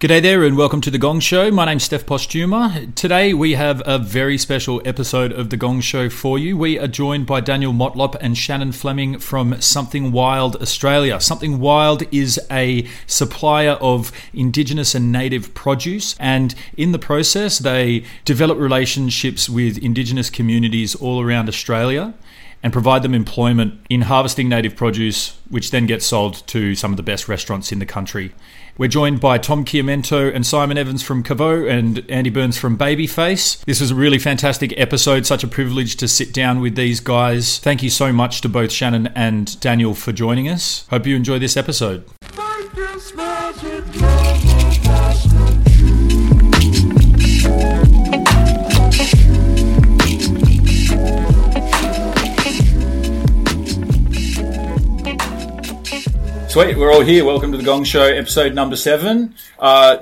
G'day there and welcome to The Gong Show. My name's Steph Postuma. Today we have a very special episode of The Gong Show for you. We are joined by Daniel Motlop and Shannon Fleming from Something Wild Australia. Something Wild is a supplier of Indigenous and native produce, and in the process they develop relationships with Indigenous communities all around Australia and provide them employment in harvesting native produce, which then gets sold to some of the best restaurants in the country. We're joined by Tom Kiamento and Simon Evans from Cavo and Andy Burns from Babyface. This was a really fantastic episode. Such a privilege to sit down with these guys. Thank you so much to both Shannon and Daniel for joining us. Hope you enjoy this episode. Sweet, we're all here. Welcome to The Gong Show, episode number 7.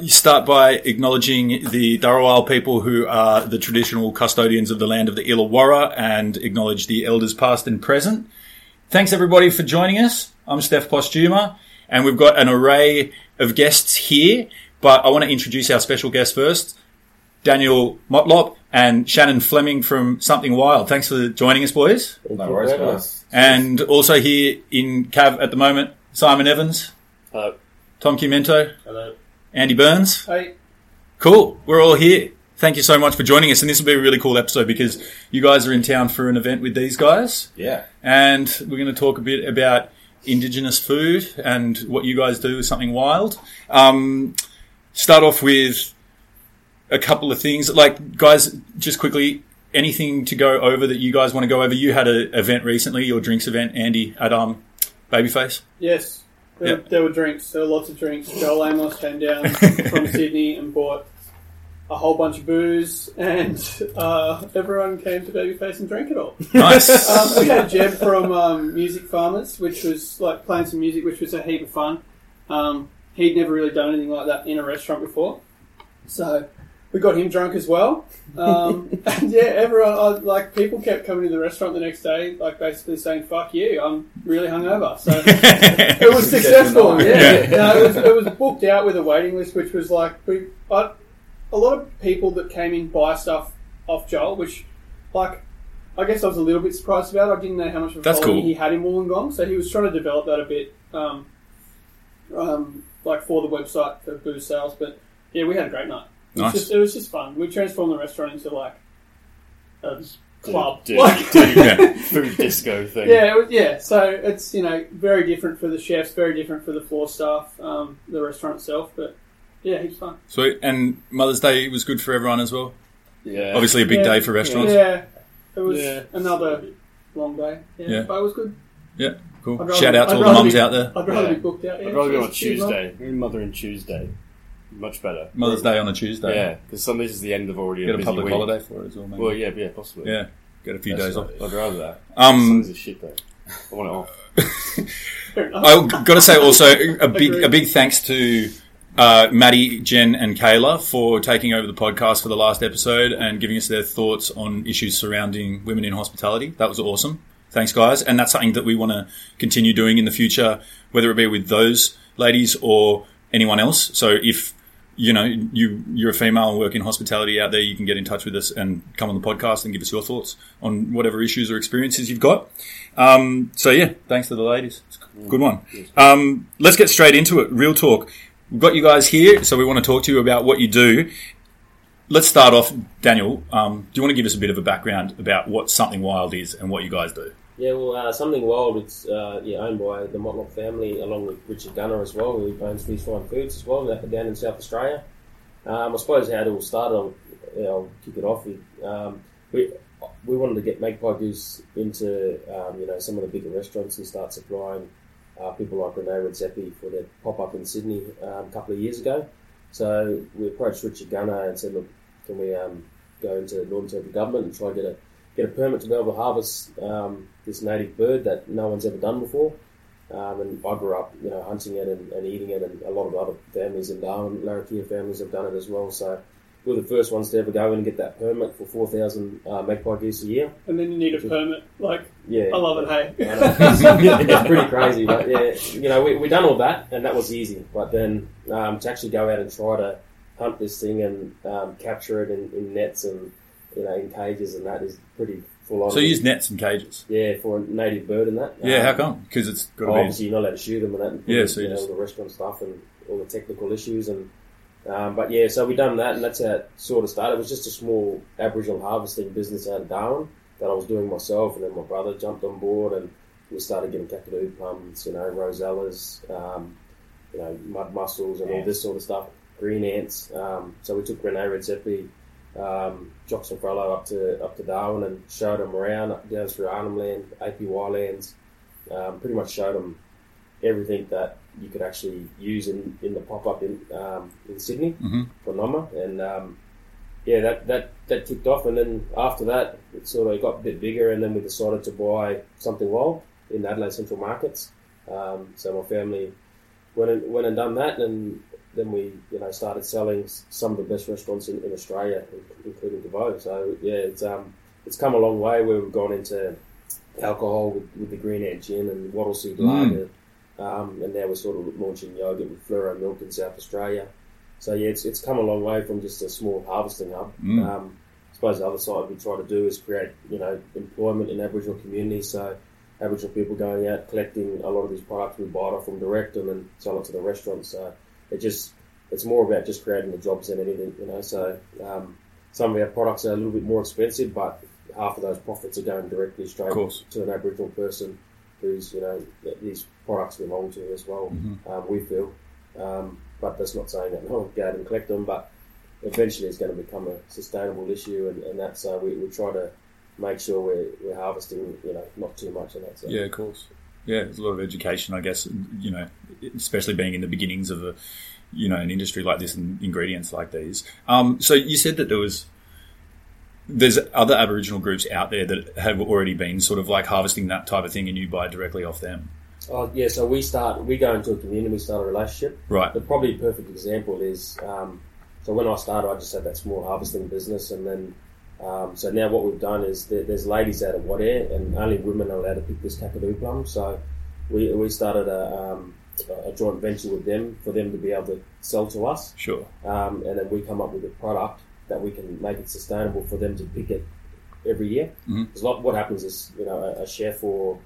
You start by acknowledging the Dharawal people who are the traditional custodians of the land of the Illawarra and acknowledge the elders past and present. Thanks everybody for joining us. I'm Steph Postuma and we've got an array of guests here, but I want to introduce our special guests first, Daniel Motlop and Shannon Fleming from Something Wild. Thanks for joining us, boys. No worries, guys. And also here in Cav at the moment, Simon Evans. Hello. Tom Kiamento. Hello. Andy Burns. Hey. Cool. We're all here. Thank you so much for joining us. And this will be a really cool episode because you guys are in town for an event with these guys. Yeah. And we're going to talk a bit about Indigenous food and what you guys do with Something Wild. Start off with a couple of things. Like, guys, just quickly, anything to go over that you guys want to go over? You had an event recently, your drinks event, Andy, at Babyface? Yes. There were drinks. There were lots of drinks. Joel Amos came down from Sydney and bought a whole bunch of booze, and everyone came to Babyface and drank it all. Nice. We had Jeb from Music Farmers, which was like playing some music, which was a heap of fun. He'd never really done anything like that in a restaurant before. So we got him drunk as well. And yeah, people kept coming to the restaurant the next day, like basically saying, "Fuck you, I'm really hungover." So it was successful. Yeah. No, it was booked out with a waiting list, which was like a lot of people that came in buy stuff off Joel, which like I guess I was a little bit surprised about. I didn't know how much of a following he had in Wollongong, so he was trying to develop that a bit, like for the website for booze sales. But yeah, we had a great night. Nice. It was just fun. We transformed the restaurant into like a club, food disco thing. Yeah, so it's very different for the chefs, very different for the floor staff, the restaurant itself. But yeah, it was fun. Sweet. And Mother's Day was good for everyone as well. Yeah, obviously a big day for restaurants. Yeah, it was another long day. Yeah, but it was good. Yeah, cool. Shout out to all the mums out there. I'd rather be booked out. Yeah, I'd rather be on Tuesday. Mother and Tuesday. Much better. Mother's Day on a Tuesday. Yeah, because Sundays is the end of already a busy week. Get a public holiday for it as well, maybe. Well, yeah, possibly. Yeah, get a few days off. I'd rather that. Sunday's a shit day. I want it off. I've got to say also a big thanks to Maddie, Jen and Kayla for taking over the podcast for the last episode and giving us their thoughts on issues surrounding women in hospitality. That was awesome. Thanks, guys. And that's something that we want to continue doing in the future, whether it be with those ladies or anyone else. So if you know, you're a female and work in hospitality out there, you can get in touch with us and come on the podcast and give us your thoughts on whatever issues or experiences you've got. So, yeah, thanks to the ladies. It's a good one. Let's get straight into it. Real talk. We've got you guys here, so we want to talk to you about what you do. Let's start off, Daniel. Do you want to give us a bit of a background about what Something Wild is and what you guys do? Yeah, well, Something Wild, it's owned by the Motlop family, along with Richard Gunner as well, who owns These Fine Foods as well, down in South Australia. I suppose how it all started, I'll kick it off with. We wanted to get Magpie Goose into some of the bigger restaurants and start supplying people like René Redzepi for their pop-up in Sydney a couple of years ago. So we approached Richard Gunner and said, look, can we go into Northern Territory Government and try to get a permit to be able to harvest this native bird that no one's ever done before. And I grew up, hunting it and eating it, and a lot of other families in Darwin, Larrakia families have done it as well. So we were the first ones to ever go in and get that permit for 4,000 magpie geese a year. And then you need a permit, I love it, hey? It's pretty crazy, but yeah, we done all that, and that was easy. But then to actually go out and try to hunt this thing and capture it in nets and, in cages and that is pretty full on. So you use nets and cages? Yeah, for a native bird and that. Yeah, how come? Because it's got to be... Obviously you're not allowed to shoot them and that. And so you all the restaurant stuff and all the technical issues and... so we done that, and that's how it sort of started. It was just a small Aboriginal harvesting business out of Darwin that I was doing myself, and then my brother jumped on board, and we started getting Kakadu plums, rosellas, mud mussels, and all this sort of stuff, green ants. So we took René Redzepi, Jock and Frollo up to Darwin and showed them around, down through Arnhem Land, APY lands, pretty much showed them everything that you could actually use in the pop-up in Sydney for Noma. And, that kicked off. And then after that, it sort of got a bit bigger. And then we decided to buy Something Wild in Adelaide Central Markets. So my family went and done that. And then we, started selling some of the best restaurants in Australia, including Cavo. So, yeah, it's come a long way where we've gone into alcohol with the green ant gin and Wattle Seed lager. And now we're sort of launching yogurt with fluoro milk in South Australia. So, yeah, it's come a long way from just a small harvesting hub. I suppose the other side we try to do is create, employment in Aboriginal communities. So Aboriginal people going out, collecting a lot of these products, we buy it off them, direct them and sell it to the restaurants. So it's more about just creating the jobs than anything, So some of our products are a little bit more expensive, but half of those profits are going directly straight to an Aboriginal person who's, these products belong to as well, we feel. But that's not saying that no, go out and collect them, but eventually it's going to become a sustainable issue and that. So we try to make sure we're harvesting, not too much and that. So. Yeah, of course. Yeah, there's a lot of education, I guess, especially being in the beginnings of a, an industry like this and ingredients like these. So you said that there's other Aboriginal groups out there that have already been sort of like harvesting that type of thing and you buy directly off them. Oh, yeah, so we go into a community, we start a relationship. Right. The probably perfect example is, so when I started, I just had that small harvesting business and then, so now what we've done is there's ladies out of Wattair and only women are allowed to pick this Kakadu plum. So we started a joint venture with them for them to be able to sell to us. Sure. And then we come up with a product that we can make it sustainable for them to pick it every year. Because what happens is, a chef or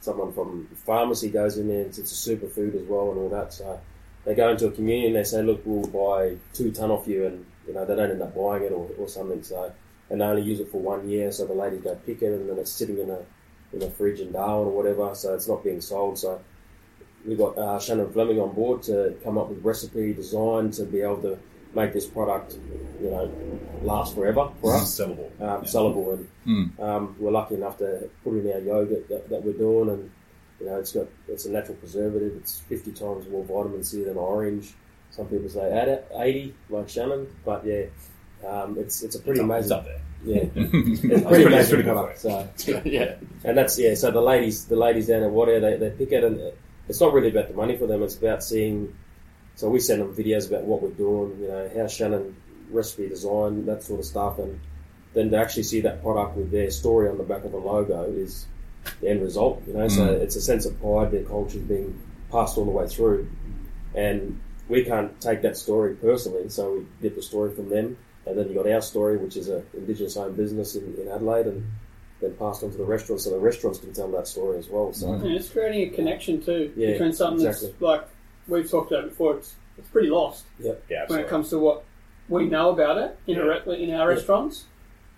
someone from pharmacy goes in there and it's a superfood as well and all that. So they go into a community and they say, look, we'll buy 2 ton off you and, they don't end up buying it or something. So, and they only use it for 1 year. So the ladies go pick it and then it's sitting in a fridge in Darwin or whatever. So it's not being sold. So we got Shannon Fleming on board to come up with recipe design to be able to make this product, last forever for us. Sellable. Sellable. And we're lucky enough to put in our yogurt that we're doing and, it's a natural preservative. It's 50 times more vitamin C than orange. Some people say 80, like Shannon. But, yeah, it's a pretty amazing... It's up there. Yeah. It's pretty amazing product. So, yeah. And that's, yeah, so the ladies down at Wattair, they pick it and it's not really about the money for them. It's about seeing... So we send them videos about what we're doing, how Shannon recipe design, that sort of stuff. And then to actually see that product with their story on the back of the logo is the end result, So it's a sense of pride, their culture's being passed all the way through. And we can't take that story personally, so we get the story from them. And then you got our story, which is an Indigenous owned business in Adelaide, and then passed on to the restaurants, so the restaurants can tell that story as well. So yeah, it's creating a connection too between something that's, like we've talked about before, it's pretty lost when it comes to what we know about it in our restaurants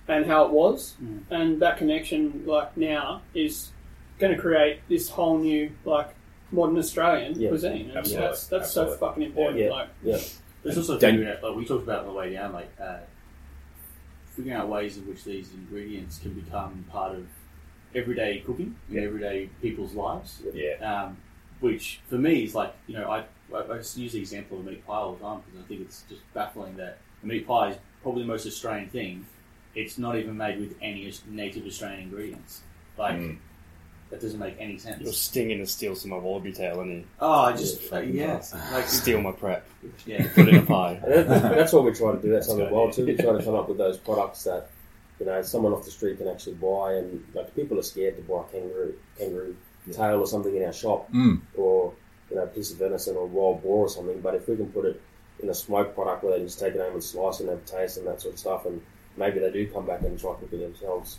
and how it was, and that connection like now is going to create this whole new like modern Australian cuisine. And that's so fucking important. There's also figuring out, like we talked about on the way down, like figuring out ways in which these ingredients can become part of everyday cooking and everyday people's lives. Which for me is like, you know, I just use the example of meat pie all the time because I think it's just baffling that the meat pie is probably the most Australian thing. It's not even made with any native Australian ingredients. Like, that doesn't make any sense. You're stinging to steal some of my wallaby tail, and steal my prep. Yeah, put it in a pie. That's what we try to do. That's something wild too. We try to come up with those products that, you know, someone off the street can actually buy, and like people are scared to buy kangaroo tail or something in our shop, or you know, a piece of venison or wild boar or something. But if we can put it in a smoked product where they just take it home and slice and have a taste and that sort of stuff, and maybe they do come back and try to cook it themselves.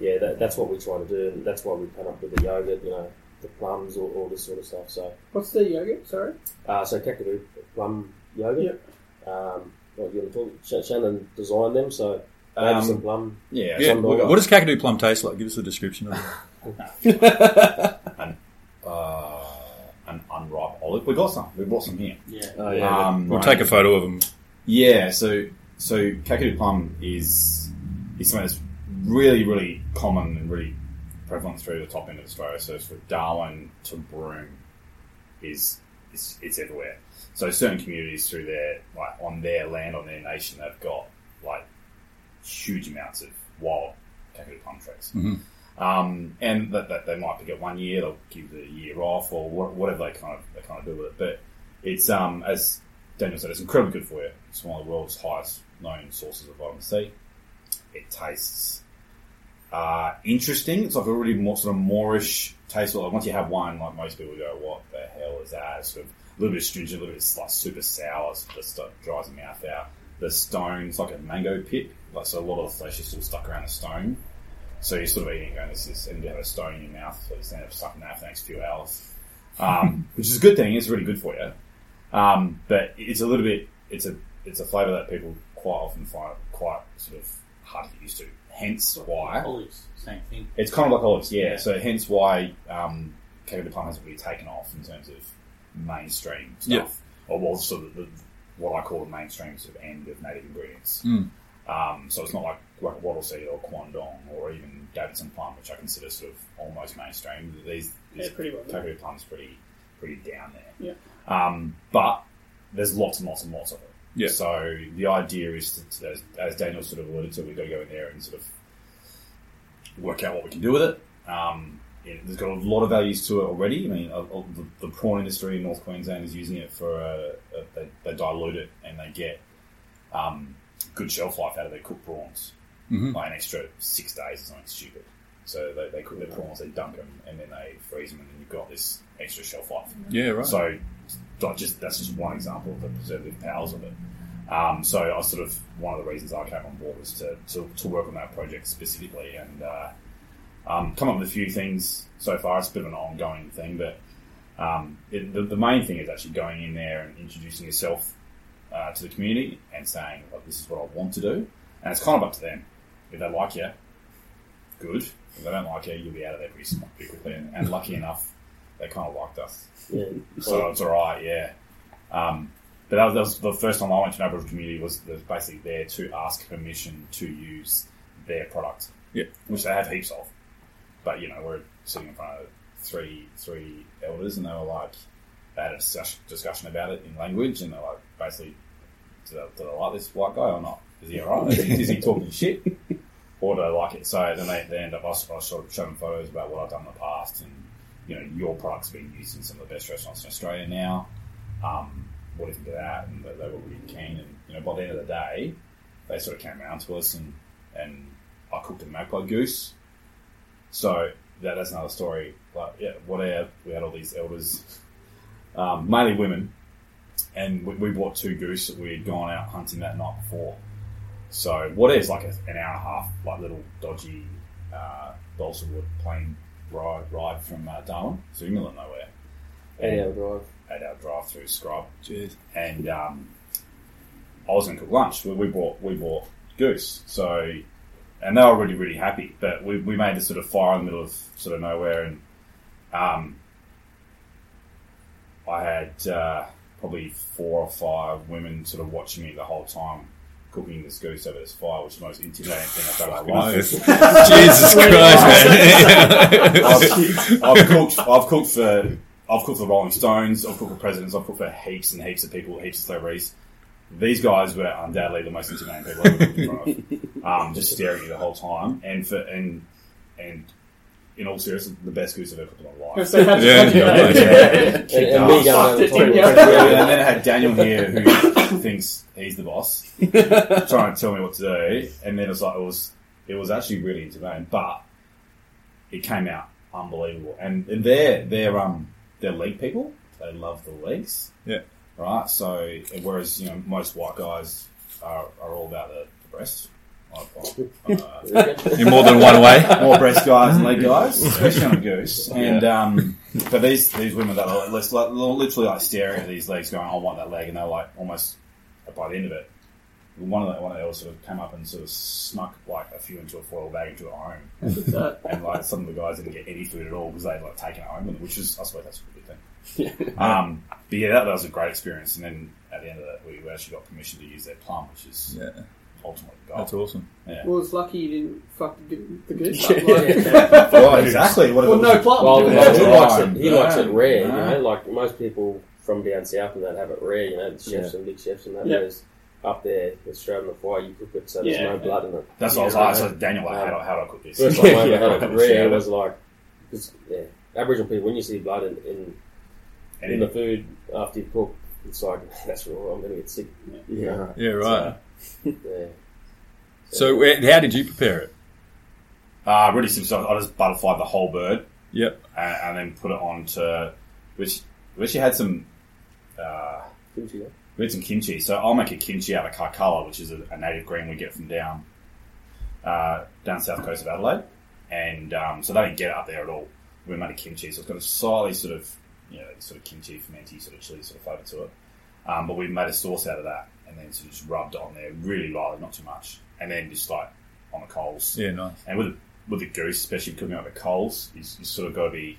That's what we try to do, and that's why we come up with the yogurt, you know, the plums, all this sort of stuff. So what's the yogurt? Sorry. So Kakadu plum yogurt. Yep. Shannon designed them, so maybe some plum. What does Kakadu plum taste like? Give us a description of it. An unripe olive. We got some. We bought some here. Yeah. Oh, yeah. We'll take a photo of them. Yeah. So Kakadu plum is something that's really, really common and really prevalent through the top end of Australia. So it's from Darwin to Broome, it's everywhere. So certain communities through their, like on their land, on their nation, they've got like huge amounts of wild Kakadu plum trees. Mm-hmm. And that they might pick up one year, they'll give the year off, or whatever they kind of do with it. But it's as Daniel said, it's incredibly good for you. It's one of the world's highest known sources of vitamin C. It tastes interesting. It's like a really more sort of moorish taste. Like once you have one, like most people go, "What the hell is that?" It's sort of a little bit astringent, a little bit like super sour. It just dries the mouth out. The stone's like a mango pit. Like so, a lot of the flesh is still sort of stuck around the stone. So you're sort of eating, going, "This is," and you have a stone in your mouth. So you end up stuck in that for the next few hours, which is a good thing. It's really good for you. But it's a little bit. It's a flavour that people quite often find quite sort of hard to get used to. Hence why olives, same thing. It's kind of like olives, yeah. So hence why Kakadu plum hasn't really taken off in terms of mainstream stuff, or well, sort of what I call the mainstream sort of end of native ingredients. So it's not like Wattle seed or Quandong or even Davidson plum, which I consider sort of almost mainstream. These Kakadu plums pretty down there. Yeah. But there's lots and lots and lots of it. Yeah. So the idea is, as Daniel sort of alluded to, we've got to go in there and sort of work out what we can do with it. There's got a lot of values to it already. I mean, the prawn industry in North Queensland is using it for they dilute it and they get good shelf life out of their cooked prawns, like an extra 6 days or something stupid. So they cook their prawns, they dunk them, and then they freeze them, and then you've got this extra shelf life. Yeah, right. So that's just one example of the preservative powers of it. So I sort of, one of the reasons I came on board was to work on that project specifically and come up with a few things so far. It's a bit of an ongoing thing, but the main thing is actually going in there and introducing yourself to the community and saying, well, this is what I want to do. And it's kind of up to them. If they like you, good. If they don't like you, you'll be out of there pretty quickly. And lucky enough, they kind of liked us. Yeah. So it's all right, yeah. But that was the first time I went to an Aboriginal community was basically there to ask permission to use their product, which they have heaps of. But, you know, we're sitting in front of three elders, and they were like, they had a discussion about it in language, and they're like, basically, do they like this white guy or not? Is he all right? Is he talking shit? Or do they like it? So then they end up, I sort of showed them photos about what I've done in the past, and, you know, your product's being used in some of the best restaurants in Australia now. What do you think of that? And they were really keen. And, you know, by the end of the day, they sort of came around to us and I cooked a magpie goose. So that's another story. But, yeah, we had all these elders, mainly women, and we bought two goose that we had gone out hunting that night before. So what is like an hour and a half, like little dodgy balsa wood plane ride from Darwin, so in the middle of nowhere. 8 hour drive. 8 hour drive through scrub. Cheers. And I was going to cook lunch. We bought goose. So, and they were really, really happy. But we made this sort of fire in the middle of sort of nowhere, and I had probably 4 or 5 women sort of watching me the whole time cooking this goose over this fire, which is the most intimidating thing I've done in my life. Jesus Christ, man! I've cooked for Rolling Stones, I've cooked for presidents, I've cooked for heaps and heaps of people, heaps of celebrities. These guys were undoubtedly the most intimidating people I've ever cooked in front of. Just staring at you the whole time, and in all seriousness, the best goose I've ever cooked in my life. And then I had Daniel here who thinks he's the boss, trying to tell me what to do, and then it's like it was actually really intimidating, but it came out unbelievable. And they're leg people. They love the legs. Yeah. Right. So whereas most white guys are all about the breasts. In more than one way, more breast guys and leg guys, especially on a goose. And but these women that are literally like staring at these legs, going, "I want that leg," and they're like almost by the end of it, one of them sort of came up and sort of snuck like a few into a foil bag into her own, and like some of the guys didn't get any food at all because they'd like taken it home, which is I suppose that's a good thing. But yeah, that was a great experience. And then at the end of that, we actually got permission to use their plum, which is ultimately the goal. That's awesome. Yeah. Well, it's lucky you didn't fucking give the goose up. Like, well, exactly. What well, no plum. Well, he likes it rare. No. Like most people from down south and that have it rare. Chefs and big chefs and that. Whereas up there, it's straight on the fire. You cook it, so there's no blood in it. That's what I was like. Daniel, like, how do I cook this? It's like, rare. It was like, Aboriginal people, when you see blood in the food after you cook, it's like, that's real. I'm going to get sick. Yeah. Yeah. Right. So how did you prepare it? Really simple. I just butterflied the whole bird. Yep. And then put it on to... We actually had some... kimchi, we had some kimchi. So I'll make a kimchi out of Karkalla, which is a native green we get from down south coast of Adelaide. And so they didn't get it up there at all. We made a kimchi. So it's got a slightly sort of, kimchi, fermenty, sort of chili sort of flavour to it. But we made a sauce out of that. And then sort of just rubbed it on there really lightly, not too much. And then just like on the coals. Yeah, nice. And with the goose, especially cooking over coals, you sort of got to be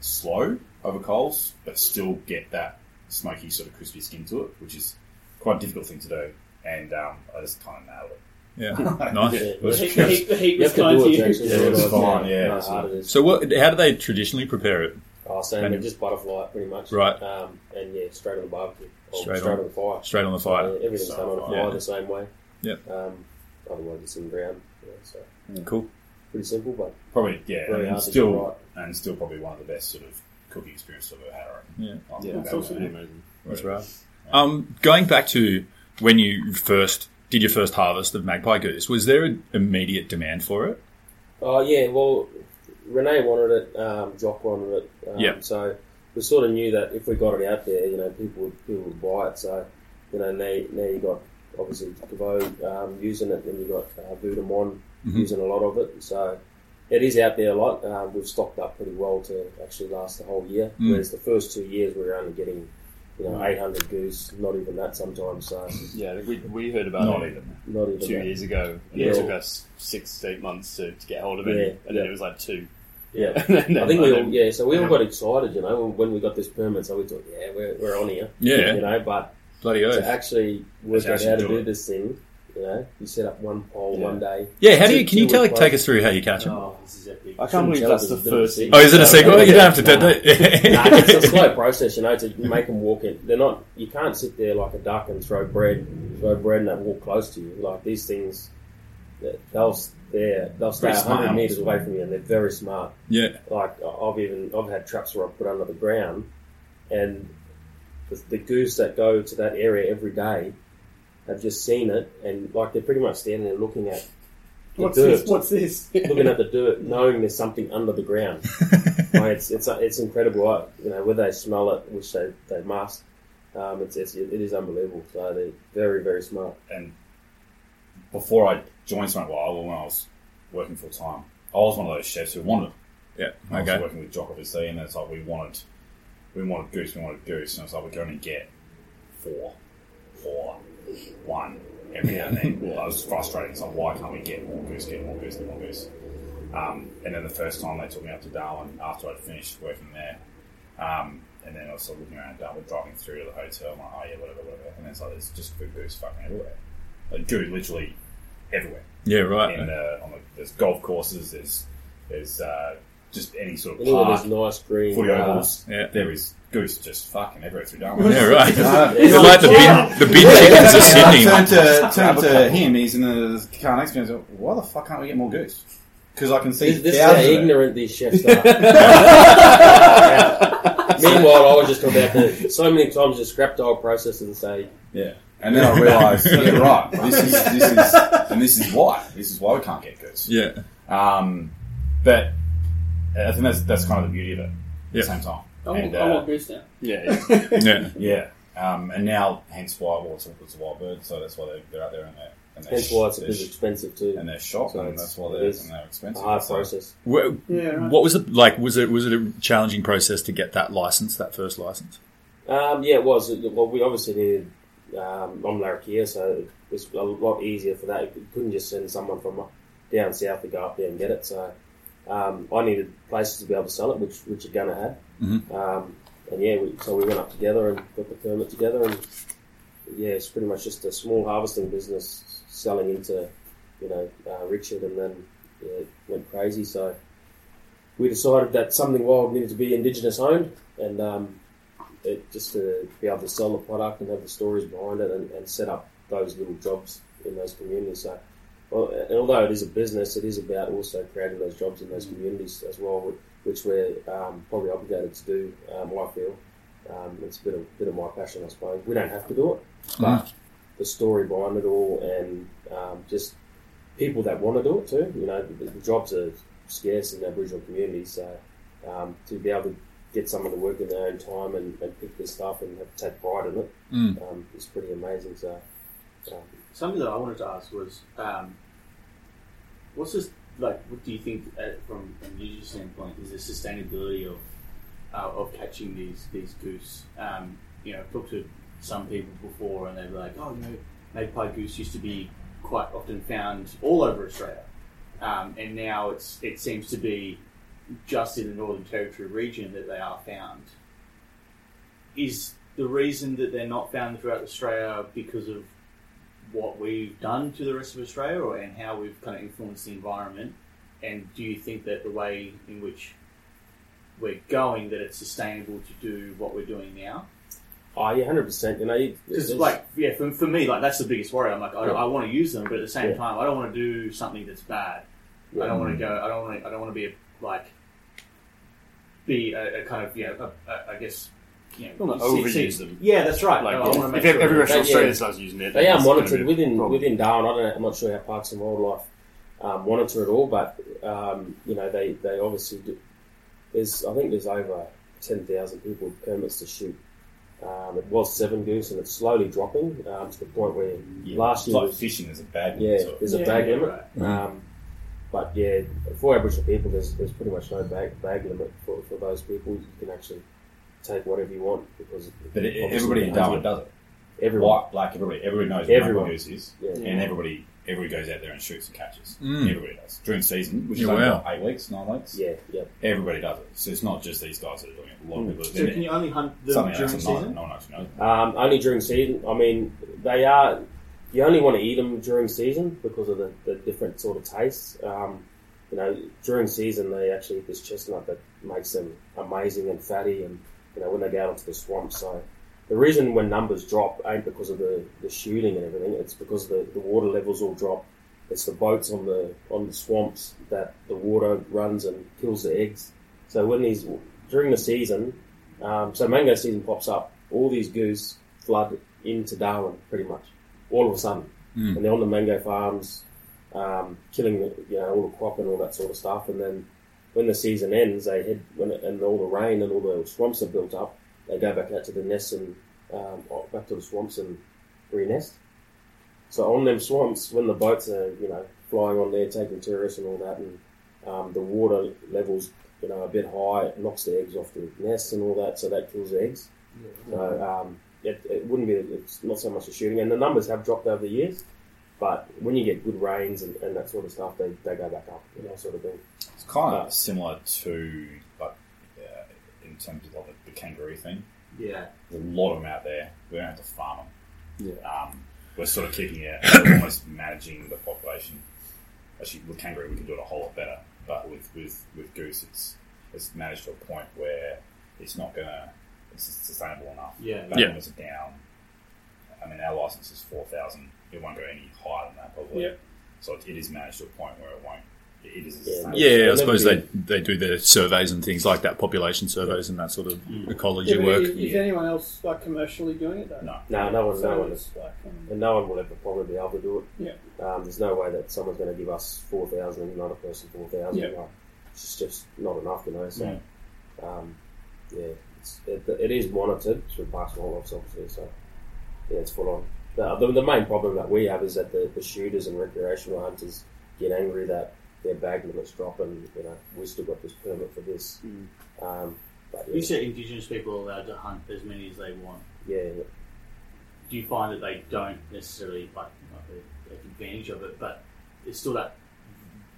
slow over coals, but still get that smoky sort of crispy skin to it, which is quite a difficult thing to do. And I just kind of nailed it. Yeah, nice. The heat was kind to you. It was fine, yeah. So how do they traditionally prepare it? Oh, same. And just butterfly it pretty much. Right. Straight on the barbecue. Straight on the fire. Straight on the fire. So everything's done on the fire the same way. Yep. Otherwise it's in the ground. Yeah, so. Cool. Pretty simple, but probably still probably one of the best sort of cooking experiences I've ever had. That's also amazing. That's right. Going back to when you first did your first harvest of magpie goose, was there an immediate demand for it? Oh yeah. Well, René wanted it. Jock wanted it. So. We sort of knew that if we got it out there, people would buy it. So, now you got obviously Cavo using it, and you got Budamon using a lot of it. So, it is out there a lot. We've stocked up pretty well to actually last the whole year. Whereas the first 2 years we were only getting, 800 goose, not even that sometimes. So, we heard about not even 2 years ago. And it took us 6 to 8 months to get hold of it, and then it was like two. Yeah, I think we all got excited, when we got this permit, so we thought, we're on here. Yeah. But bloody oath. To actually work out how to do this thing, you set up one pole one day. Yeah, how do you, take us through how you catch them? Oh, this is epic. I can't believe that's the first thing. Oh, is it a segue? You don't have to do it. Nah, it's a slow process, to make them walk in. They're not, you can't sit there like a duck and throw bread and they walk close to you. Like these things, they'll stay 100 metres away from you, and they're very smart. Yeah. Like, I've had traps where I put under the ground, and the goose that go to that area every day have just seen it, and like, they're pretty much standing there looking at what's this? Looking at the dirt, knowing there's something under the ground. It's incredible. Whether they smell it, which they must, It is unbelievable. So they're very, very smart. And before I joined Something Wild, when I was working full time, I was one of those chefs who wanted. Yeah, I was working with Jock obviously, and it's like we wanted goose, and it's like we can only get one every now and then. Well, I was frustrated. It's like, why can't we get more goose? And then the first time they took me up to Darwin after I'd finished working there. And then I was sort of looking around Darwin, driving through to the hotel. I'm like, oh yeah, whatever. And then it's like, there's just good goose fucking everywhere. Like goose literally everywhere. Yeah, right. And there's golf courses, there's just any sort of park. There's nice green footy ovals. Yeah. There is goose just fucking everywhere through Darwin. Yeah, right. It's like the bin chickens of Sydney. Turn to him, he's in the car next to me and says, why the fuck can't we get more goose? Because I can see this how ignorant these chefs are. Meanwhile, I was just talking about that. So many times you scrap the whole process and say, yeah. And then I realised, you're right. This is why we can't get goose. Yeah. But I think that's kind of the beauty of it. Yeah. At the same time, I want goose now. Yeah. And now, hence why it's a wild bird. So that's why they're out there and they're. That's why it's a bit expensive too. And they're shot, so and that's why they're expensive. A hard process. Well, yeah, right. What was it like? Was it a challenging process to get that license, that first license? Yeah, it was. Well, we obviously needed. I'm Larrakia, so it was a lot easier for that. You couldn't just send someone from down south to go up there and get it. So I needed places to be able to sell it, which Richard Gunner had. Mm-hmm. So we went up together and got the permit together, and yeah, it's pretty much just a small harvesting business. Selling into, Richard, and then it went crazy. So we decided that Something Wild needed to be Indigenous owned, and just to be able to sell the product and have the stories behind it, and set up those little jobs in those communities. So, well, and although it is a business, it is about also creating those jobs in those communities as well, which we're probably obligated to do. I feel it's a bit of my passion, I suppose. We don't have to do it, but. The story behind it all, and just people that want to do it too. The jobs are scarce in Aboriginal communities, so to be able to get someone to work in their own time and pick this stuff and have to take pride in it is pretty amazing. So, something that I wanted to ask was, what's this like? What do you think, from an Indigenous standpoint, is the sustainability of catching these goose? I've talked to some people before, and they were like, magpie goose used to be quite often found all over Australia, and now it seems to be just in the Northern Territory region that they are found. Is the reason that they're not found throughout Australia because of what we've done to the rest of Australia, and how we've kind of influenced the environment? And do you think that the way in which we're going, that it's sustainable to do what we're doing now? Oh, yeah, 100%. For me, that's the biggest worry. I'm like, I want to use them, but at the same time, I don't want to do something that's bad. Yeah. I don't want to go. I don't want to overuse them. Yeah, that's right. If every rest of Australia starts using it, they are monitored within Darwin. I'm not sure how Parks and Wildlife monitor it all, but they obviously do. I think there's over 10,000 people with permits to shoot. It was 7 goose, and it's slowly dropping to the point where last year... fishing is a bad limit. Yeah, there's a bag limit. Right. But yeah, for Aboriginal people, there's pretty much no bag limit for those people. You can actually take whatever you want. But everybody in Darwin does it. Everyone. Like everybody knows what goose is, and everybody goes out there and shoots and catches. Mm. Everybody does. During season, which is like 8 weeks, 9 weeks. Yeah, yeah. Everybody does it. So it's not just these guys that are doing it. A lot of people. So can you only hunt them during season? No one actually knows. Only during season. I mean, they are... You only want to eat them during season because of the different sort of tastes. During season, they actually eat this chestnut that makes them amazing and fatty, and, when they go out into the swamp, so... The reason when numbers drop ain't because of the shooting and everything, it's because the water levels all drop. It's the boats on the swamps that the water runs and kills the eggs. So during the season, mango season pops up, all these goose flood into Darwin pretty much, all of a sudden. Mm. And they're on the mango farms, killing all the crop and all that sort of stuff. And then when the season ends, and all the rain and all the swamps are built up, they go back out to the nests and back to the swamps and re-nest. So on them swamps, when the boats are, flying on there, taking tourists and all that, and the water levels, a bit high, it knocks the eggs off the nests and all that, so that kills the eggs. Yeah. So it wouldn't be, it's not so much the shooting, and the numbers have dropped over the years, but when you get good rains and that sort of stuff, they go back up, sort of thing. It's kind of similar to, in terms of the kangaroo thing. Yeah. There's a lot of them out there. We don't have to farm them. Yeah. We're sort of keeping it, almost managing the population. Actually, with kangaroo, we can do it a whole lot better. But with goose, it's managed to a point where it's not gonna, it's sustainable enough. Yeah. But numbers are down. I mean, our license is 4,000. It won't go any higher than that, probably. Yeah. So it is managed to a point where it won't. It is sustainable. Yeah, I suppose they do their surveys and things like that, population surveys and that sort of ecology work. Is anyone else commercially doing it though? No one is. And no one will ever probably be able to do it. Yeah. There's no way that someone's going to give us 4,000 and another person 4,000. Yeah. It's just not enough, So, it is monitored through pastoral lives, obviously. So, it's full on. The main problem that we have is that the shooters and recreational hunters get angry that their bag limits drop, and we still got this permit for this. Mm. You said Indigenous people are allowed to hunt as many as they want. Yeah. Do you find that they don't necessarily take advantage of it, but it's still that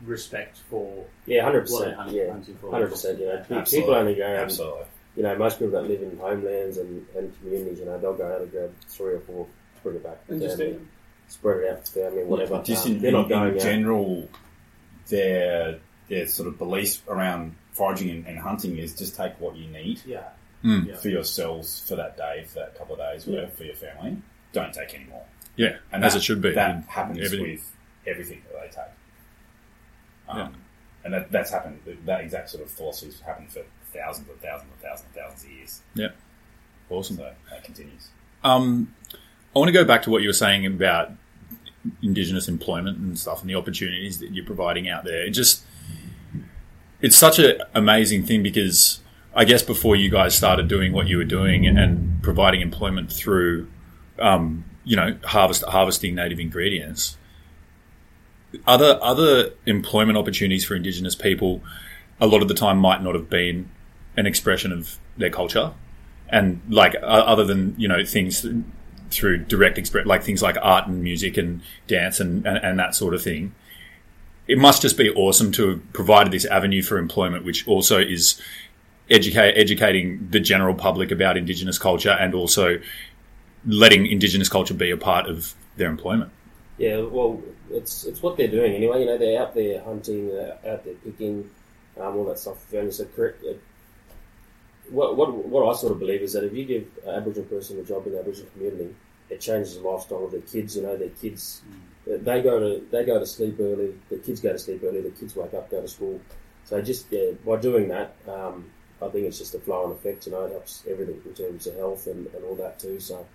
respect for 100%. Hunting for 100%. People only go out. Absolutely. Most people that live in homelands and communities, they'll go out and grab 3 or 4, bring it back, and just eat them. Spread it out to family, whatever. Just they're not going in general. Out. Their sort of beliefs around foraging and hunting is just take what you need for yourselves for that day, for that couple of days, whatever, for your family. Don't take any more. Yeah, and as it should be. That happens with everything that they take. And that's happened, that exact sort of philosophy has happened for thousands and thousands and thousands and thousands of years. Yeah. Awesome. So that continues. I want to go back to what you were saying about Indigenous employment and stuff and the opportunities that you're providing out there. It's such an amazing thing, because I guess before you guys started doing what you were doing and providing employment through harvesting native ingredients, other employment opportunities for Indigenous people a lot of the time might not have been an expression of their culture, and other than things that, through direct expression, like things like art and music and dance and that sort of thing. It must just be awesome to have provided this avenue for employment, which also is educating the general public about Indigenous culture and also letting Indigenous culture be a part of their employment. Yeah, well, it's what they're doing anyway. They're out there hunting, out there picking, all that stuff. And so correct. What I sort of believe is that if you give an Aboriginal person a job in the Aboriginal community, it changes the lifestyle of their kids. Their kids, they go to sleep early. The kids go to sleep early. The kids wake up, go to school. So by doing that, I think it's just a flow-on effect. It helps everything in terms of health and all that too. So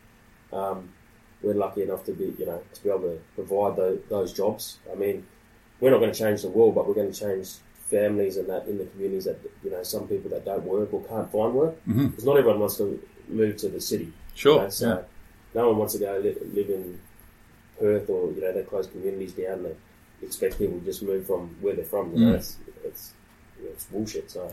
we're lucky enough to be to be able to provide those jobs. I mean, we're not going to change the world, but we're going to change families and that in the communities that, some people that don't work or can't find work, because not everyone wants to move to the city. Sure. No one wants to go live in Perth or, they close communities down and they expect people to just move from where they're from. It's bullshit. So